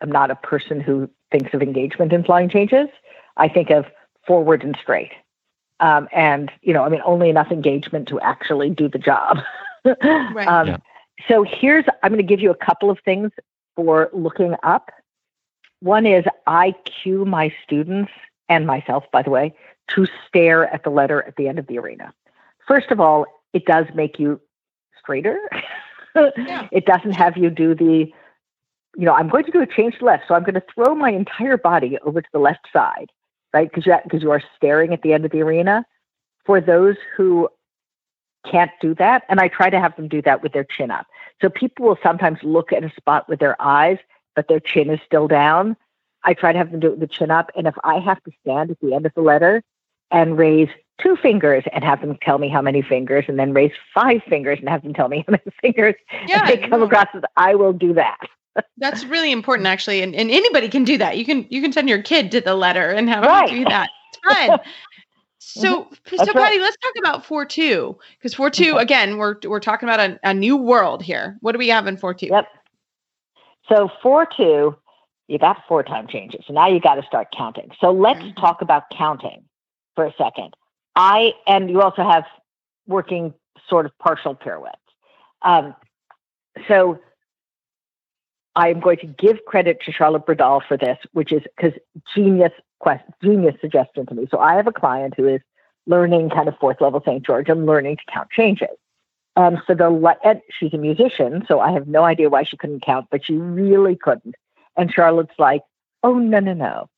am not a person who thinks of engagement in flying changes. I think of forward and straight. Um, and, you know, I mean, only enough engagement to actually do the job. Right. Um, yeah. So here's, I'm going to give you a couple of things for looking up. One is I cue my students and myself, by the way, to stare at the letter at the end of the arena. First of all, it does make you straighter. yeah. It doesn't have you do the, you know, I'm going to do a change to left. So I'm going to throw my entire body over to the left side, right? Because you, because you are staring at the end of the arena. For those who can't do that, and I try to have them do that with their chin up. So people will sometimes look at a spot with their eyes, but their chin is still down. I try to have them do it with the chin up. And if I have to stand at the end of the letter and raise two fingers and have them tell me how many fingers, and then raise five fingers and have them tell me how many fingers, yeah, if they come across as, I will do that. That's really important, actually. And, and anybody can do that. You can you can send your kid to the letter and have right. them do that. It's fun. So, mm-hmm. so Patty, right. let's talk about four two, because four two, okay. again, we're we're talking about a, a new world here. What do we have in four two? Yep. So four two, you got four time changes. So now you got to start counting. So let's mm-hmm. talk about counting for a second. I, and you also have working sort of partial pirouettes. Um, so I'm going to give credit to Charlotte Bradal for this, which is because genius quest, genius suggestion to me. So I have a client who is learning kind of fourth level Saint George and learning to count changes. Um, so the and she's a musician, so I have no idea why she couldn't count, but she really couldn't. And Charlotte's like, oh, no, no, no.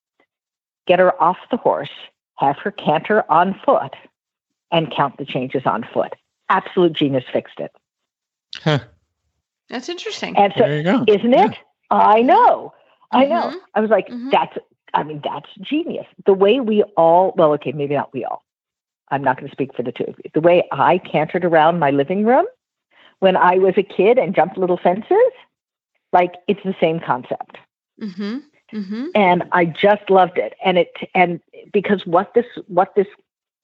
Get her off the horse, have her canter on foot, and count the changes on foot. Absolute genius fixed it. Huh. That's interesting. And so, there you go. Isn't it? Yeah. I know. I mm-hmm. know. I was like, mm-hmm. that's, I mean, that's genius. The way we all, well, okay, maybe not we all. I'm not going to speak for the two of you. The way I cantered around my living room when I was a kid and jumped little fences, like it's the same concept. Mm-hmm. Mm-hmm. And I just loved it. And it, and because what this, what this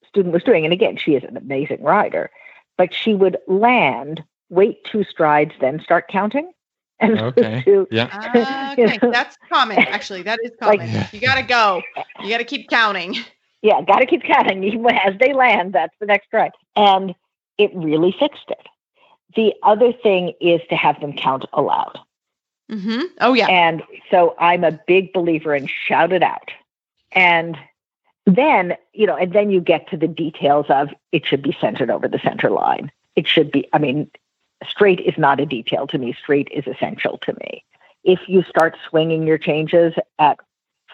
student was doing, and again, she is an amazing rider, but she would land, wait two strides, then start counting. And okay. To, yeah. okay. Know. That's common. Actually, that is common. Like, yeah. You got to go. You got to keep counting. Yeah. Got to keep counting. As they land, that's the next stride. And it really fixed it. The other thing is to have them count aloud. Mm-hmm. Oh yeah. And so I'm a big believer in shout it out. And then, you know, and then you get to the details of it should be centered over the center line. It should be, I mean, straight is not a detail to me. Straight is essential to me. If you start swinging your changes at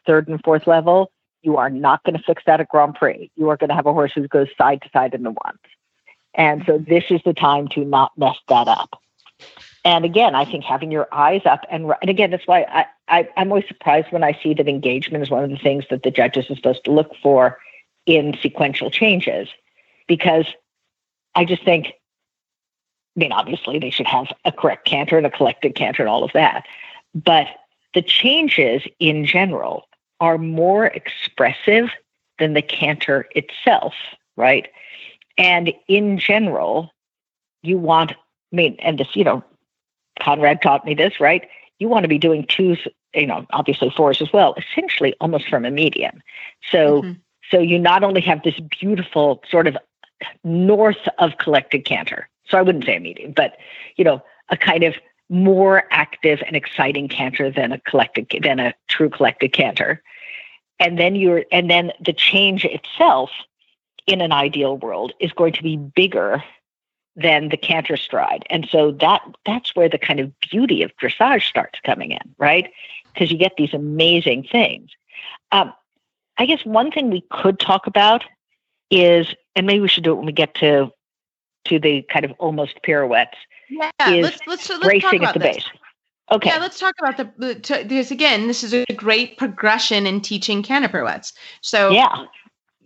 third and fourth level, you are not going to fix that at Grand Prix. You are going to have a horse who goes side to side in the ones. And so this is the time to not mess that up. And again, I think having your eyes up and and again, that's why I, I, I'm always surprised when I see that engagement is one of the things that the judges are supposed to look for in sequential changes, because I just think, I mean, obviously, they should have a correct canter and a collected canter and all of that. But the changes in general are more expressive than the canter itself, right? And in general, you want, I mean, and this, you know, Conrad taught me this, right? You want to be doing two you know, obviously fours as well, essentially almost from a median. So, mm-hmm. so you not only have this beautiful sort of north of collected canter. So I wouldn't say a median, but, you know, a kind of more active and exciting canter than a collected, than a true collected canter. And then you're, and then the change itself in an ideal world is going to be bigger than the canter stride. And so that, that's where the kind of beauty of dressage starts coming in, right? Because you get these amazing things. Um, I guess one thing we could talk about is, and maybe we should do it when we get to, to the kind of almost pirouettes. Yeah, let's, let's, let's racing talk about at the this. Base. Okay. Yeah, let's talk about the, to, because again, this is a great progression in teaching canter pirouettes. So, yeah.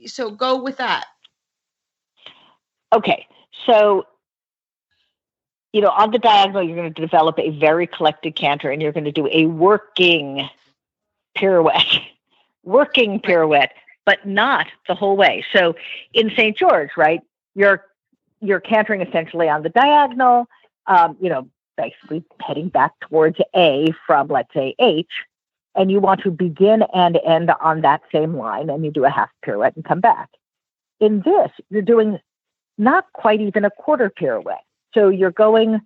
so go with that. Okay. So, you know, on the diagonal, you're going to develop a very collected canter and you're going to do a working pirouette, working pirouette, but not the whole way. So in Saint George, right, you're, you're cantering essentially on the diagonal, um, you know, basically heading back towards A from, let's say, H, and you want to begin and end on that same line, and you do a half pirouette and come back. In this, you're doing not quite even a quarter pirouette. So you're going,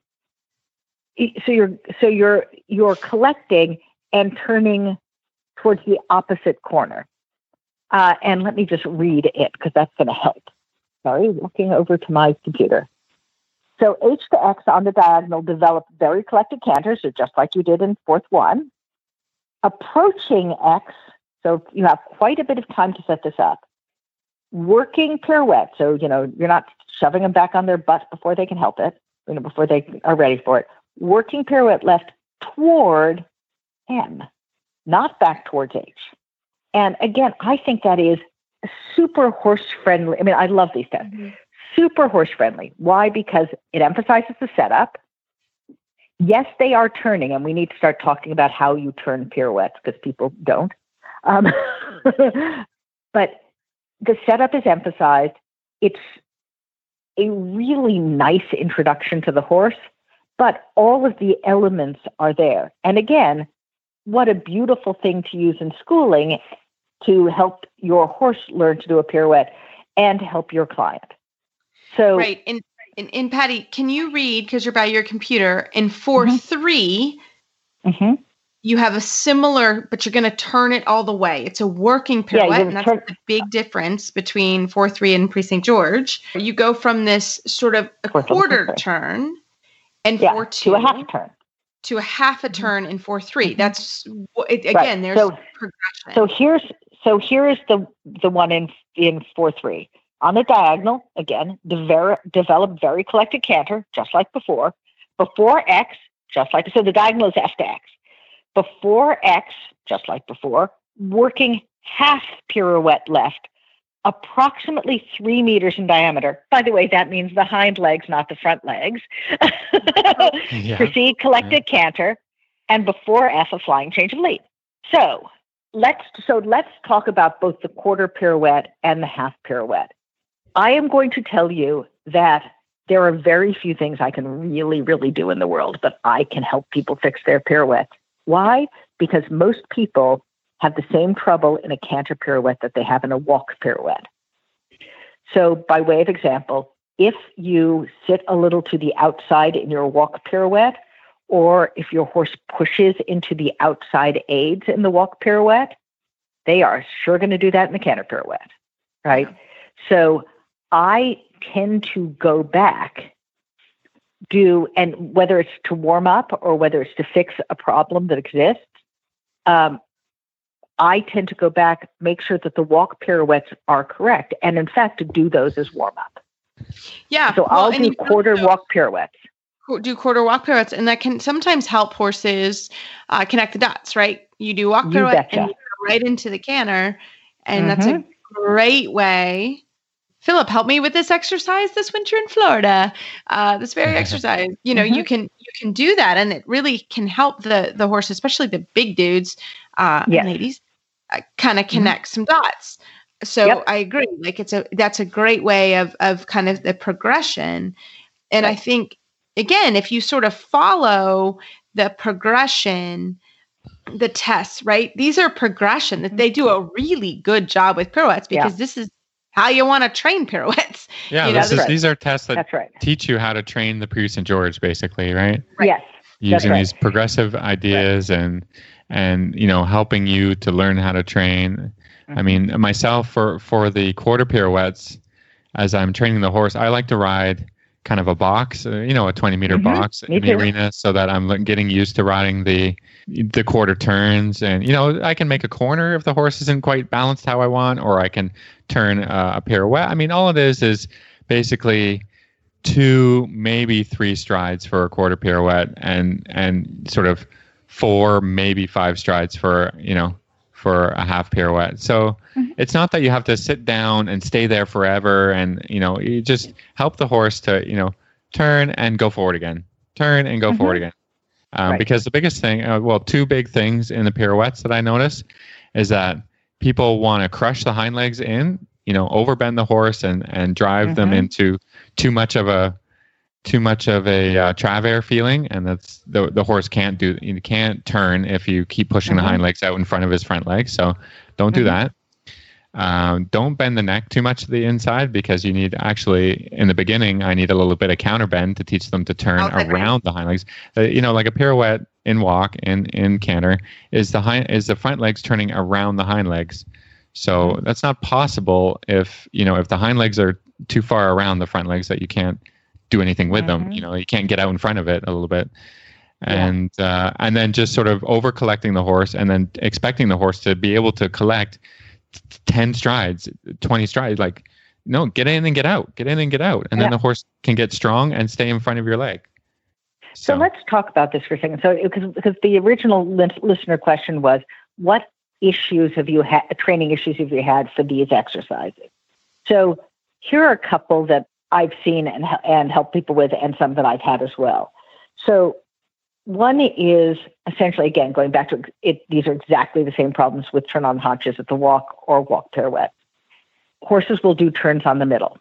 so you're, so you're, you're collecting and turning towards the opposite corner. Uh, and let me just read it because that's going to help. Sorry, looking over to my computer. So H to X on the diagonal develop very collected canters, so just like you did in fourth one. Approaching X, so you have quite a bit of time to set this up. Working pirouette, so you know you're not shoving them back on their butt before they can help it, you know, before they are ready for it. Working pirouette left toward M, not back towards H. And again, I think that is super horse friendly. I mean, I love these tests. Mm-hmm. Super horse friendly. Why? Because it emphasizes the setup. Yes, they are turning, and we need to start talking about how you turn pirouettes because people don't. Um, but the setup is emphasized. It's a really nice introduction to the horse, but all of the elements are there. And again, what a beautiful thing to use in schooling to help your horse learn to do a pirouette and help your client. So right. And, and, and Patty, can you read, because you're by your computer, in four three, mm-hmm. mm-hmm. you have a similar, but you're going to turn it all the way. It's a working pirouette, yeah, and that's turn- the big difference between four three and Pre Saint George. You go from this sort of a four, quarter three. turn and yeah, four two to a half turn. To a half a turn in four three. That's it, again. Right. There's so, progression. So here's so here is the the one in in four three on the diagonal again. Dever, develop very collected canter just like before. Before X, just like so. The diagonal is F to X. Before X, just like before. Working half pirouette left, approximately three meters in diameter. By the way, that means the hind legs, not the front legs. yeah. Proceed, collected yeah. canter, and before F, a flying change of lead. So let's so let's talk about both the quarter pirouette and the half pirouette. I am going to tell you that there are very few things I can really, really do in the world, but I can help people fix their pirouettes. Why? Because most people have the same trouble in a canter pirouette that they have in a walk pirouette. So by way of example, if you sit a little to the outside in your walk pirouette, or if your horse pushes into the outside aids in the walk pirouette, they are sure going to do that in the canter pirouette, right? So I tend to go back, do, and whether it's to warm up or whether it's to fix a problem that exists, um, I tend to go back, make sure that the walk pirouettes are correct, and in fact, to do those as warm up. Yeah. So well, I'll do quarter know, walk pirouettes. Do quarter walk pirouettes, and that can sometimes help horses uh, connect the dots, right? You do walk pirouette you betcha. and you go right into the canter, and mm-hmm. that's a great way. Philip, help me with this exercise this winter in Florida. Uh, this very exercise, you know, mm-hmm. you can you can do that, and it really can help the the horse, especially the big dudes, uh, yes. ladies. Uh, kind of connect some dots. So yep. I agree. Like it's a, that's a great way of, of kind of the progression. And right. I think, again, if you sort of follow the progression the tests, right? These are progression that they do a really good job with pirouettes because yeah. this is how you want to train pirouettes. Yeah, you know, this is, right. these are tests that right. teach you how to train the Pirouette Saint George, basically, right? right. Yes. Using right. these progressive ideas right. and, and, you know, helping you to learn how to train. Mm-hmm. I mean, myself for, for the quarter pirouettes, as I'm training the horse, I like to ride kind of a box, you know, a twenty meter mm-hmm. box Me in the too. arena, so that I'm getting used to riding the the quarter turns, and you know, I can make a corner if the horse isn't quite balanced how I want, or I can turn uh, a pirouette. I mean, all it is is basically two, maybe three strides for a quarter pirouette, and and sort of four, maybe five strides for you know. for a half pirouette. So mm-hmm. it's not that you have to sit down and stay there forever, and you know, you just help the horse to, you know, turn and go forward again, turn and go mm-hmm. forward again. Um, right. Because the biggest thing, uh, well, two big things in the pirouettes that I notice is that people want to crush the hind legs in, you know, overbend the horse and, and drive mm-hmm. them into too much of a, too much of a uh, travers feeling, and that's the the horse can't do you can't turn if you keep pushing mm-hmm. the hind legs out in front of his front leg. So don't do mm-hmm. that. Um, don't bend the neck too much to the inside, because you need actually in the beginning I need a little bit of counter bend to teach them to turn okay. around the hind legs. Uh, you know, like a pirouette in walk and in, in canter is the hind is the front legs turning around the hind legs. So mm-hmm. that's not possible if you know if the hind legs are too far around the front legs that you can't do anything with mm-hmm. them. You know, you can't get out in front of it a little bit. And yeah. uh, and then just sort of over collecting the horse, and then expecting the horse to be able to collect t- ten strides, twenty strides. Like, no, get in and get out, get in and get out. And yeah. then the horse can get strong and stay in front of your leg. So, so let's talk about this for a second. So because because the original listener question was, what issues have you had, training issues have you had for these exercises? So here are a couple that I've seen and and helped people with, and some that I've had as well. So one is essentially, again, going back to it, these are exactly the same problems with turn on haunches at the walk or walk pirouette. Horses will do turns on the middle.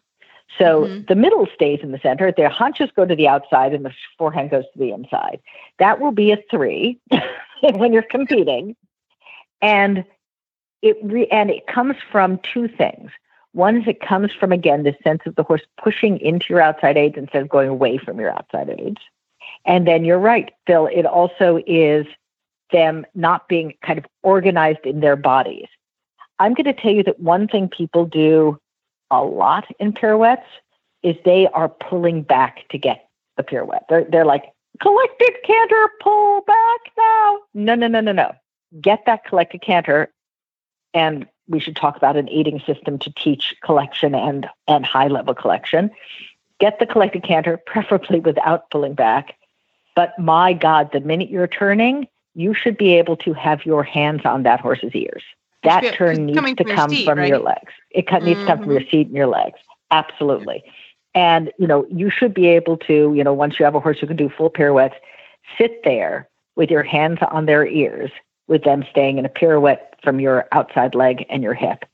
So mm-hmm. the middle stays in the center, their haunches go to the outside, and the forehand goes to the inside. That will be a three when you're competing. And it re- and it comes from two things. One is it comes from, again, this sense of the horse pushing into your outside aids instead of going away from your outside aids. And then you're right, Phil, it also is them not being kind of organized in their bodies. I'm going to tell you that one thing people do a lot in pirouettes is they are pulling back to get the pirouette. They're, they're like, collected canter, pull back now. No, no, no, no, no. Get that collected canter, and we should talk about an aiding system to teach collection and, and high-level collection. Get the collected canter, preferably without pulling back. But my God, the minute you're turning, you should be able to have your hands on that horse's ears. That it's turn needs to from come your seat, from right? your legs. It co- mm-hmm. needs to come from your seat and your legs. Absolutely. And, you know, you should be able to, you know, once you have a horse who can do full pirouettes, sit there with your hands on their ears, with them staying in a pirouette from your outside leg and your hip,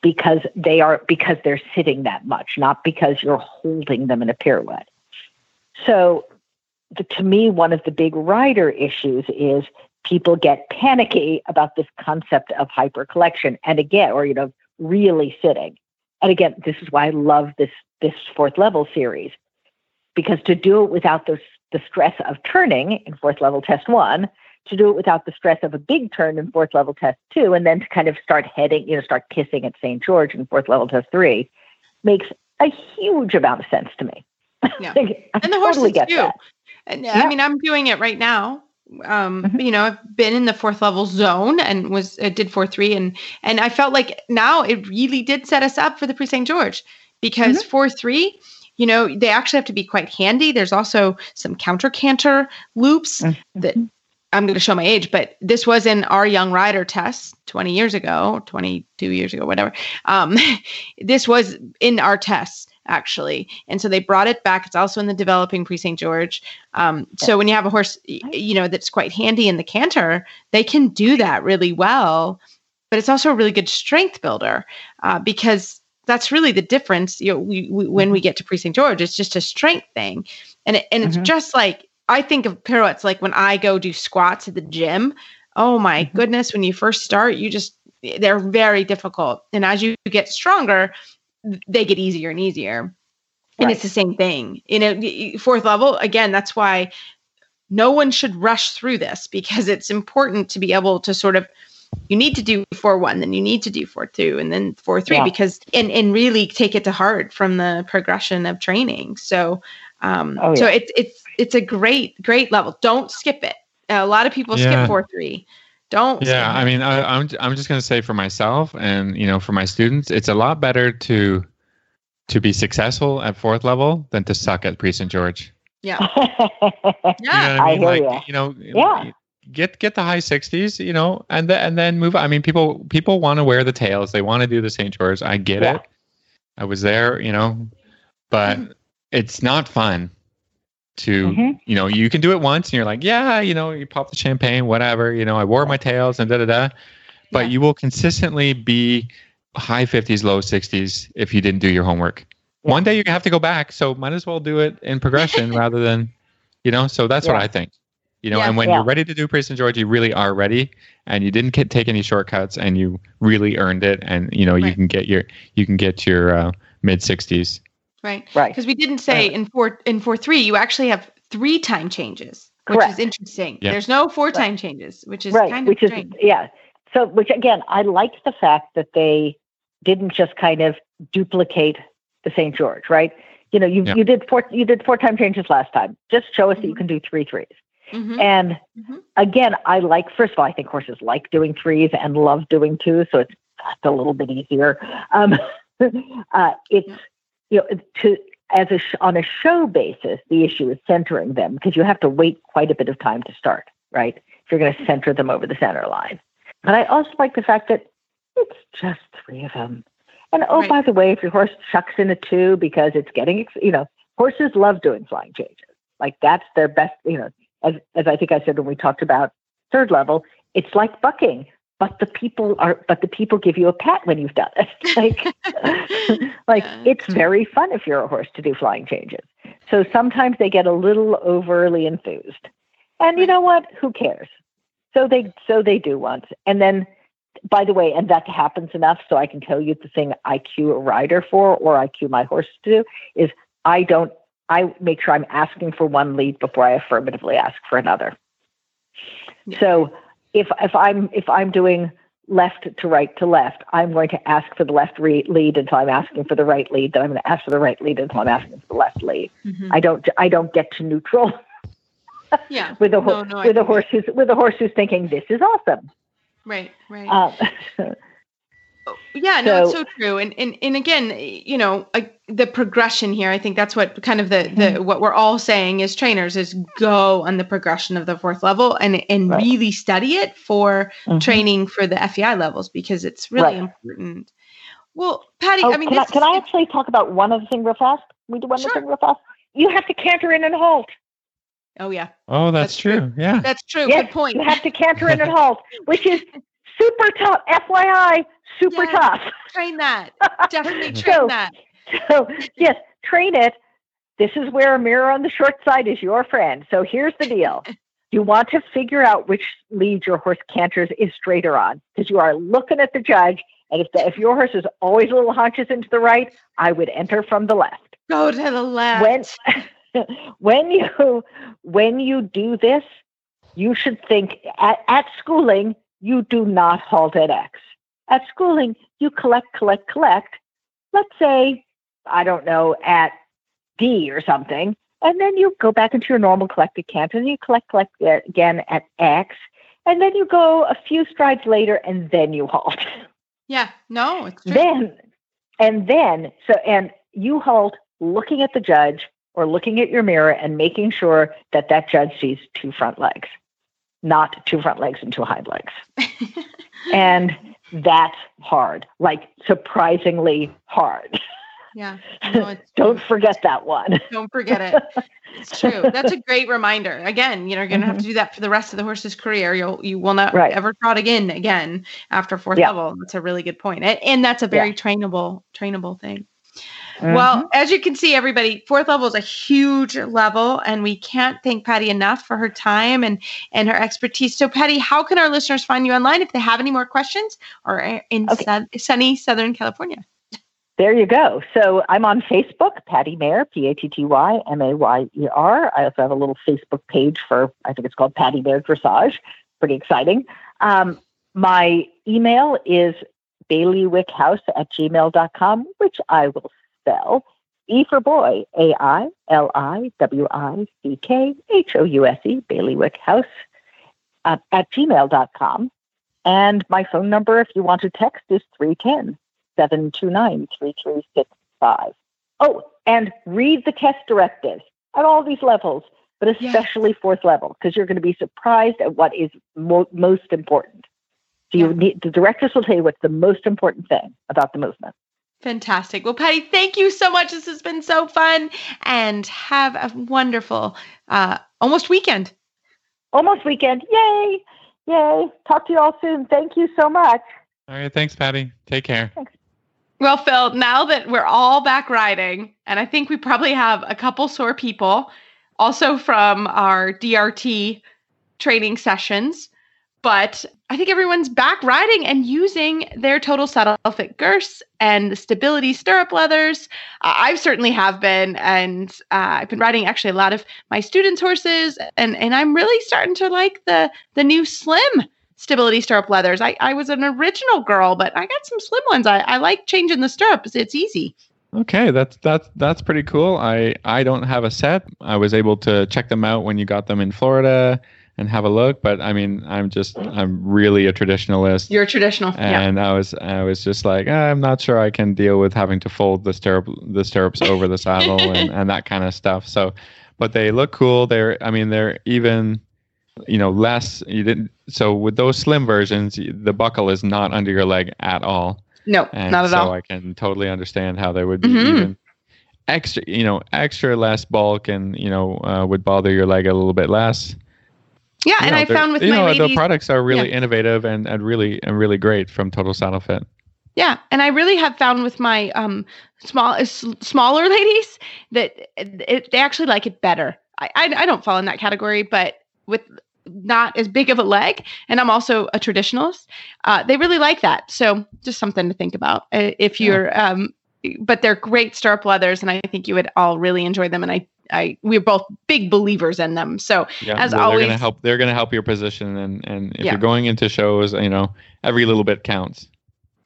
because they are, because they're sitting that much, not because you're holding them in a pirouette. So the, to me, one of the big rider issues is people get panicky about this concept of hypercollection, and again, or, you know, really sitting. And again, this is why I love this, this fourth level series, because to do it without the, the stress of turning in fourth level test one, to do it without the stress of a big turn in fourth level test two, and then to kind of start heading, you know, start kissing at Saint George in fourth level test three, makes a huge amount of sense to me. Yeah. like, and the totally horses get do. That. And yeah. I mean, I'm doing it right now. Um, mm-hmm. You know, I've been in the fourth level zone and was, I did four, three, and, and I felt like now it really did set us up for the Prix Saint George, because mm-hmm. four, three, you know, they actually have to be quite handy. There's also some counter canter loops mm-hmm. that, I'm going to show my age, but this was in our young rider test twenty years ago, twenty-two years ago, whatever. Um, this was in our tests actually. And so they brought it back. It's also in the developing Prix Saint George. Um, so when you have a horse, you know, that's quite handy in the canter, they can do that really well, but it's also a really good strength builder uh, because that's really the difference. You know, we, we, when we get to Prix Saint George, it's just a strength thing. And it, and mm-hmm. it's just like, I think of pirouettes like when I go do squats at the gym, oh my goodness, when you first start, you just, they're very difficult. And as you get stronger, they get easier and easier. And right. It's the same thing. You know, fourth level, again, that's why no one should rush through this, because it's important to be able to sort of, you need to do four one, then you need to do four two, and then four three, yeah. because and and really take it to heart from the progression of training. So, um, oh, yeah. so it's it's it's a great great level. Don't skip it. A lot of people yeah. skip four three. Don't. Yeah, skip I mean, I, I'm I'm just gonna say for myself and you know for my students, it's a lot better to to be successful at fourth level than to suck at pre Saint George. Yeah. yeah, you know I, I mean? hear like, you. You know. Yeah. Like, Get get the high sixties, you know, and then and then move. I mean, people people want to wear the tails. They want to do the Saint George. I get yeah. it. I was there, you know, but mm-hmm. it's not fun to, mm-hmm. you know, you can do it once and you're like, yeah, you know, you pop the champagne, whatever, you know, I wore my tails and da da da. But yeah. you will consistently be high fifties, low sixties if you didn't do your homework. Yeah. One day you have to go back, so might as well do it in progression rather than, you know. So that's yeah. what I think. You know, yeah, and when yeah. you're ready to do pre Saint George, you really are ready, and you didn't get, take any shortcuts, and you really earned it. And you know, right. you can get your you can get your uh, mid sixties. Right, right. Because we didn't say right. in four in four three, you actually have three time changes, which Correct. Is interesting. Yep. There's no four time right. changes, which is right. kind of which strange. Is, yeah. So, which again, I like the fact that they didn't just kind of duplicate the Saint George, right? You know, you yep. you did four you did four time changes last time. Just show us mm-hmm. that you can do three threes. Mm-hmm. And mm-hmm. again, I like, first of all, I think horses like doing threes and love doing twos. So it's, it's a little bit easier. Um, uh, it's, you know, to, as a, sh- on a show basis, the issue is centering them, because you have to wait quite a bit of time to start, right? If you're going to center them over the center line. But I also like the fact that it's just three of them. And oh, right. by the way, if your horse chucks in a two because it's getting, you know, horses love doing flying changes. Like that's their best, you know, As, as I think I said when we talked about third level, it's like bucking, but the people are, but the people give you a pat when you've done it. Like, like yeah. it's very fun if you're a horse to do flying changes. So sometimes they get a little overly enthused, and you know what? Who cares? So they, so they do once, and then, by the way, and that happens enough. So I can tell you the thing I cue a rider for, or I cue my horse to do, is I don't. I make sure I'm asking for one lead before I affirmatively ask for another. Yeah. So if if I'm if I'm doing left to right to left, I'm going to ask for the left re- lead until I'm asking for the right lead. Then I'm going to ask for the right lead until I'm asking for the left lead. Mm-hmm. I don't I don't get to neutral. yeah, with a ho- no, no, with a horse who's with a horse who's thinking this is awesome. Right, right. Um, Yeah, no, so, it's so true. And, and, and again, you know, uh, the progression here, I think that's what kind of the, the, what we're all saying as trainers is go on the progression of the fourth level and, and right. really study it for mm-hmm. training for the F E I levels, because it's really right. important. Well, Patty, oh, I mean, can, this I, can is, I actually talk about one other thing real fast? Can we do one sure. other thing real fast? You have to canter in and halt. Oh yeah. Oh, that's, that's true. true. Yeah. That's true. Yes, good point. You have to canter in and halt, which is super tough. F Y I. Super yes, tough. Train that. Definitely train so, that. So yes, train it. This is where a mirror on the short side is your friend. So here's the deal. You want to figure out which lead your horse canters is straighter on, because you are looking at the judge. And if the, if your horse is always a little hunches into the right, I would enter from the left. Go to the left. When, when you when you do this, you should think at, at schooling, you do not halt at X. At schooling, you collect, collect, collect, let's say, I don't know, at D or something, and then you go back into your normal collected canter, and you collect, collect again at X, and then you go a few strides later, and then you halt. Yeah, no, it's true. Then, and then, so, and you halt looking at the judge or looking at your mirror and making sure that that judge sees two front legs, not two front legs and two hind legs. And that's hard, like surprisingly hard. Yeah. No, it's, don't forget that one. Don't forget it. It's true. That's a great reminder. Again, you know, you're going to mm-hmm. have to do that for the rest of the horse's career. You'll, you will not right. ever trot again, again after fourth yeah. level. That's a really good point. And, and that's a very yeah. trainable, trainable thing. Mm-hmm. Well, as you can see, everybody, fourth level is a huge level, and we can't thank Patty enough for her time and, and her expertise. So, Patty, how can our listeners find you online if they have any more questions or in okay. su- sunny Southern California? There you go. So I'm on Facebook, Patty Mayer, P A T T Y M A Y E R. I also have a little Facebook page for, I think it's called Patty Mayer Dressage. Pretty exciting. Um, my email is bailiwickhouse at gmail dot com, which I will spell E for boy, A I L I W I C K H O U S E, bailiwickhouse uh, at gmail dot com. And my phone number, if you want to text, is three one zero, seven two nine, three three six five. Oh, and read the test directives at all these levels, but especially yeah. fourth level, because you're going to be surprised at what is mo- most important. So you yeah. need, the directives will tell you what's the most important thing about the movement. Fantastic. Well, Patty, thank you so much. This has been so fun, and have a wonderful uh, almost weekend. Almost weekend. Yay. Yay. Talk to you all soon. Thank you so much. All right. Thanks, Patty. Take care. Thanks. Well, Phil, now that we're all back riding, and I think we probably have a couple sore people also from our D R T training sessions, but I think everyone's back riding and using their Total Saddle Fit girths and the stability stirrup leathers. Uh, I certainly have been, and uh, I've been riding actually a lot of my students' horses, and, and I'm really starting to like the, the new slim stability stirrup leathers. I, I was an original girl, but I got some slim ones. I, I like changing the stirrups. It's easy. Okay. That's, that's, that's pretty cool. I, I don't have a set. I was able to check them out when you got them in Florida and have a look, but I mean, I'm just, I'm really a traditionalist. You're a traditional. And yeah. I was, I was just like, eh, I'm not sure I can deal with having to fold the stirrup, the stirrups over the saddle and, and that kind of stuff. So, but they look cool. They're, I mean, they're even, you know, less, you didn't, so with those slim versions, the buckle is not under your leg at all. No, and not at so all. So I can totally understand how there would be mm-hmm. even extra, you know, extra less bulk and, you know, uh, would bother your leg a little bit less. Yeah. You and know, I found with you my know, ladies, the products are really yeah. innovative and, and really, and really great from Total Saddle Fit. Yeah. And I really have found with my um small, uh, smaller ladies that it, they actually like it better. I, I I don't fall in that category, but with not as big of a leg, and I'm also a traditionalist. Uh, they really like that, so just something to think about uh, if you're. Yeah. Um, but they're great stirrup leathers, and I think you would all really enjoy them. And I, I, we're both big believers in them. So yeah, as well, always, they're going to help. They're going to help your position, and and if yeah. you're going into shows, you know, every little bit counts.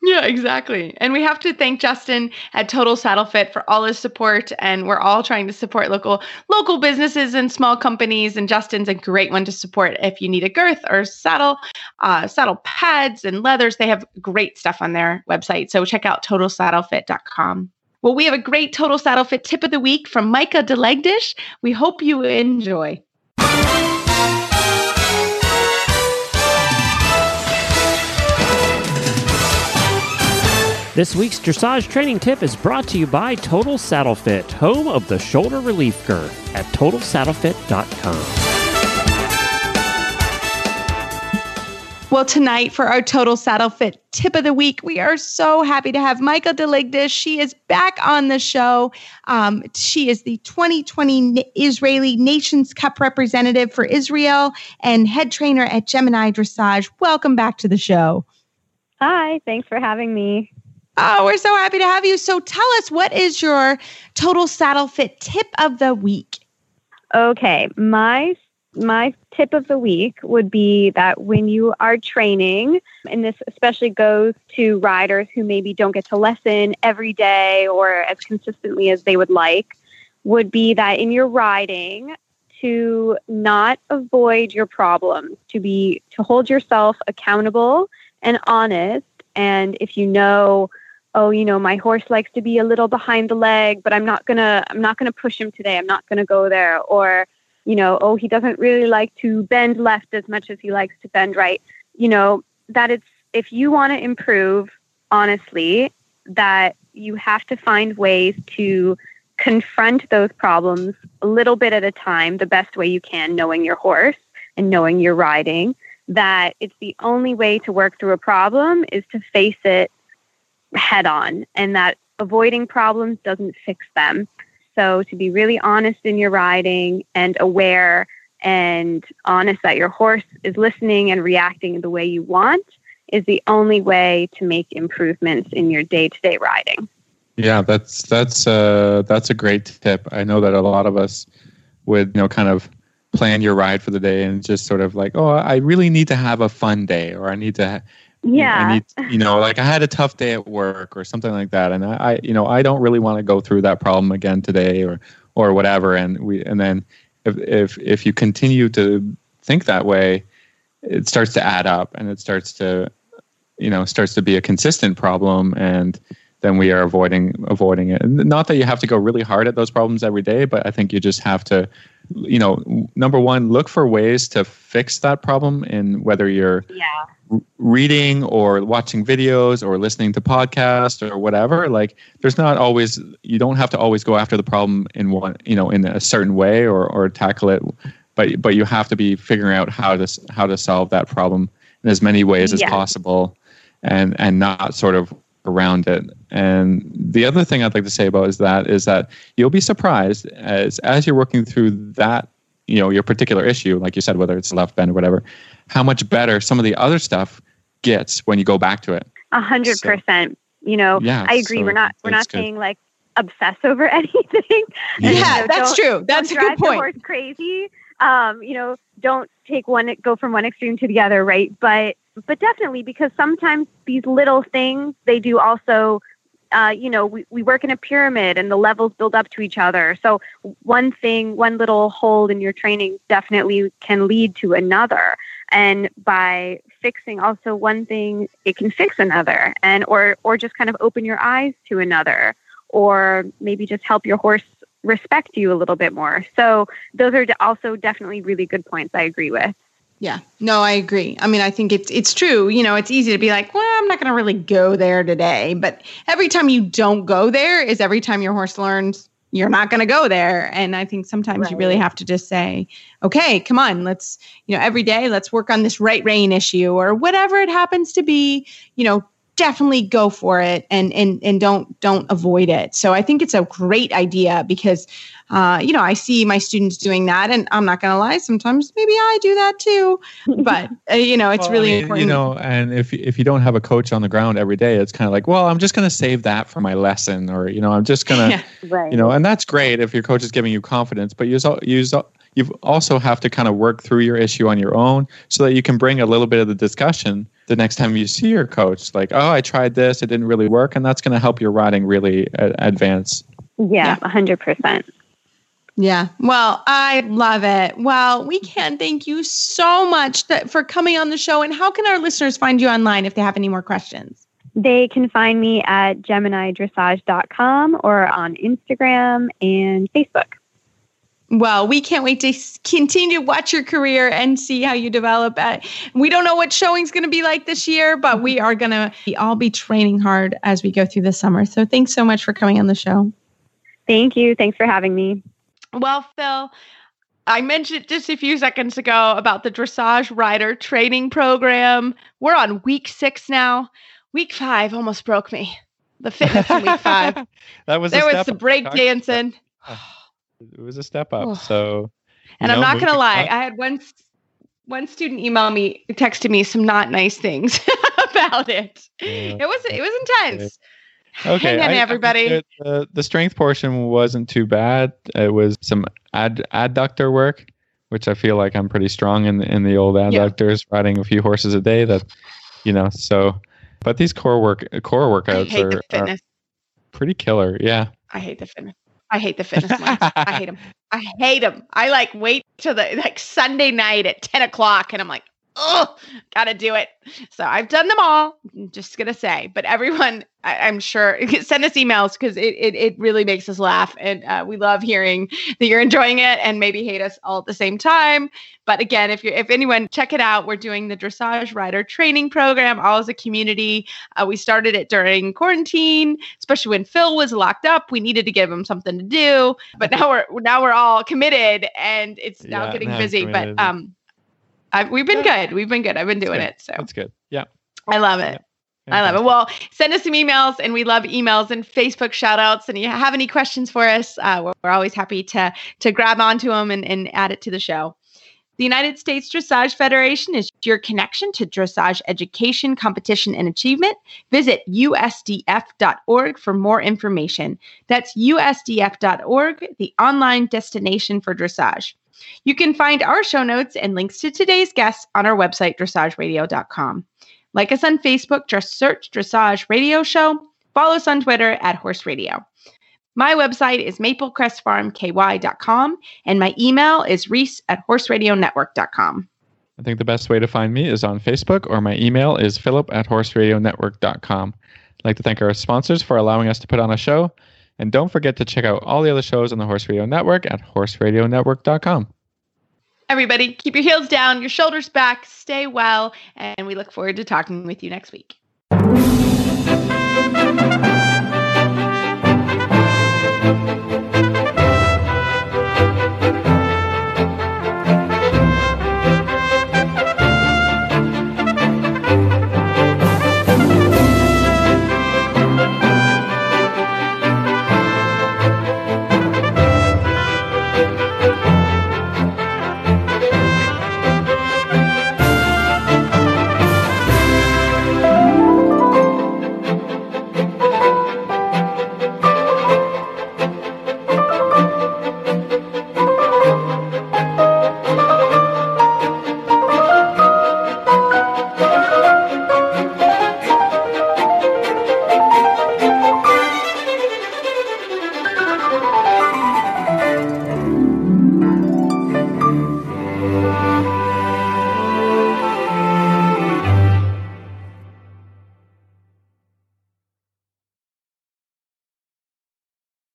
Yeah, exactly. And we have to thank Justin at Total Saddle Fit for all his support. And we're all trying to support local local businesses and small companies. And Justin's a great one to support if you need a girth or saddle, uh, saddle pads and leathers. They have great stuff on their website. So check out total saddle fit dot com. Well, we have a great Total Saddle Fit tip of the week from Micah Deligdish. We hope you enjoy. This week's dressage training tip is brought to you by Total Saddle Fit, home of the shoulder relief girth at total saddle fit dot com. Well, tonight for our Total Saddle Fit tip of the week, we are so happy to have Micah Deligdish. She is back on the show. Um, she is the twenty twenty Israeli Nations Cup representative for Israel and head trainer at Gemini Dressage. Welcome back to the show. Hi, thanks for having me. Oh, we're so happy to have you. So tell us, what is your Total Saddle Fit tip of the week? Okay. My my tip of the week would be that when you are training, and this especially goes to riders who maybe don't get to lesson every day or as consistently as they would like, would be that in your riding to not avoid your problems, to be to hold yourself accountable and honest. And if you know, oh, you know, my horse likes to be a little behind the leg, but I'm not going to, I'm not going to push him today. I'm not going to go there. Or, you know, oh, he doesn't really like to bend left as much as he likes to bend right. You know, that it's, if you want to improve, honestly, that you have to find ways to confront those problems a little bit at a time, the best way you can, knowing your horse and knowing your riding. That it's the only way to work through a problem is to face it head on, and that avoiding problems doesn't fix them. So to be really honest in your riding and aware and honest that your horse is listening and reacting the way you want is the only way to make improvements in your day-to-day riding. Yeah, that's that's uh, that's a great tip. I know that a lot of us would, you know, kind of plan your ride for the day and just sort of like, oh, I really need to have a fun day, or I need to, ha- yeah, I need, you know, like I had a tough day at work or something like that, and I, I you know, I don't really want to go through that problem again today, or or whatever. And we, and then if if if you continue to think that way, it starts to add up, and it starts to, you know, starts to be a consistent problem, and then we are avoiding avoiding it. Not that you have to go really hard at those problems every day, but I think you just have to, you know, number one, look for ways to fix that problem, in whether you're yeah. reading or watching videos or listening to podcasts or whatever. Like, there's not always, you don't have to always go after the problem in one, you know, in a certain way, or or tackle it, but but you have to be figuring out how to how to solve that problem in as many ways yeah. as possible, and and not sort of around it. And the other thing I'd like to say about is that is that you'll be surprised as as you're working through that, you know, your particular issue, like you said, whether it's left bend or whatever, how much better some of the other stuff gets when you go back to it. A hundred percent. You know, yeah, I agree. So we're not we're not saying good. like obsess over anything. Yeah, yeah that's true. That's a good point. Don't drive the horse crazy. Um, you know, don't take one go from one extreme to the other, right? But But definitely, because sometimes these little things, they do also, uh, you know, we, we work in a pyramid and the levels build up to each other. So one thing, one little hole in your training definitely can lead to another. And by fixing also one thing, it can fix another, and or or just kind of open your eyes to another, or maybe just help your horse respect you a little bit more. So those are also definitely really good points I agree with. Yeah, no, I agree. I mean, I think it's it's true. You know, it's easy to be like, well, I'm not going to really go there today. But every time you don't go there is every time your horse learns you're not going to go there. And I think sometimes right. you really have to just say, okay, come on, let's, you know, every day, let's work on this right rein issue, or whatever it happens to be, you know, definitely go for it, and and and don't don't avoid it. So I think it's a great idea, because uh, you know, I see my students doing that, and I'm not going to lie, sometimes maybe I do that too. But uh, you know, it's well, really I mean, important. You know, and if if you don't have a coach on the ground every day, it's kind of like, well, I'm just going to save that for my lesson, or you know, I'm just going to, yeah, right. you know, and that's great if your coach is giving you confidence, but you so, you so, you also have to kind of work through your issue on your own, so that you can bring a little bit of the discussion the next time you see your coach. Like, oh, I tried this, it didn't really work, and that's going to help your riding really uh, advance. Yeah, yeah, one hundred percent. Yeah. Well, I love it. Well, we can thank you so much that, for coming on the show. And how can our listeners find you online if they have any more questions? They can find me at gemini dressage dot com or on Instagram and Facebook. Well, we can't wait to continue to watch your career and see how you develop. We don't know what showing's going to be like this year, but we are going to all be training hard as we go through the summer. So thanks so much for coming on the show. Thank you. Thanks for having me. Well, Phil, I mentioned just a few seconds ago about the Dressage Rider Training Program. We're on week six now. Week five almost broke me. The fitness in week five. That was there a was the break dancing. It was a step up. Oh. So, and know, I'm not going to lie. Up. I had one, one student email me, texted me some not nice things about it. Yeah. It was, it was intense. Okay. And then I, everybody. I the, the strength portion wasn't too bad. It was some ad, adductor work, which I feel like I'm pretty strong in, in the old adductors, yeah. riding a few horses a day that, you know, so, but these core work, core workouts are, are pretty killer. Yeah. I hate the fitness. I hate the fitness ones. I hate them. I hate them. I like wait till the like Sunday night at ten o'clock and I'm like, oh, gotta do it. So I've done them all. I'm just going to say, but everyone, I, I'm sure, send us emails, because it, it it really makes us laugh. And uh, we love hearing that you're enjoying it, and maybe hate us all at the same time. But again, if you're, if anyone, check it out. We're doing the Dressage Rider Training Program, all as a community. Uh, we started it during quarantine, especially when Phil was locked up. We needed to give him something to do, but now we're, now we're all committed, and it's now yeah, getting now busy, committed. But, um, I've, we've been good. We've been good. I've been doing it. So that's good. Yeah. I love it. Yeah. I love it. Well, send us some emails, and we love emails and Facebook shout outs. And if you have any questions for us, uh, we're, we're always happy to, to grab onto them and, and add it to the show. The United States Dressage Federation is your connection to dressage education, competition, and achievement. Visit U S D F dot org for more information. That's U S D F dot org, the online destination for dressage. You can find our show notes and links to today's guests on our website, dressage radio dot com. Like us on Facebook, just search Dressage Radio Show. Follow us on Twitter at Horse Radio. My website is maple crest farm k y dot com, and my email is reese at horse radio network dot com. I think the best way to find me is on Facebook, or my email is philip at horse radio network dot com. I'd like to thank our sponsors for allowing us to put on a show, and don't forget to check out all the other shows on the Horse Radio Network at horse radio network dot com. Everybody, keep your heels down, your shoulders back, stay well, and we look forward to talking with you next week. Thank you.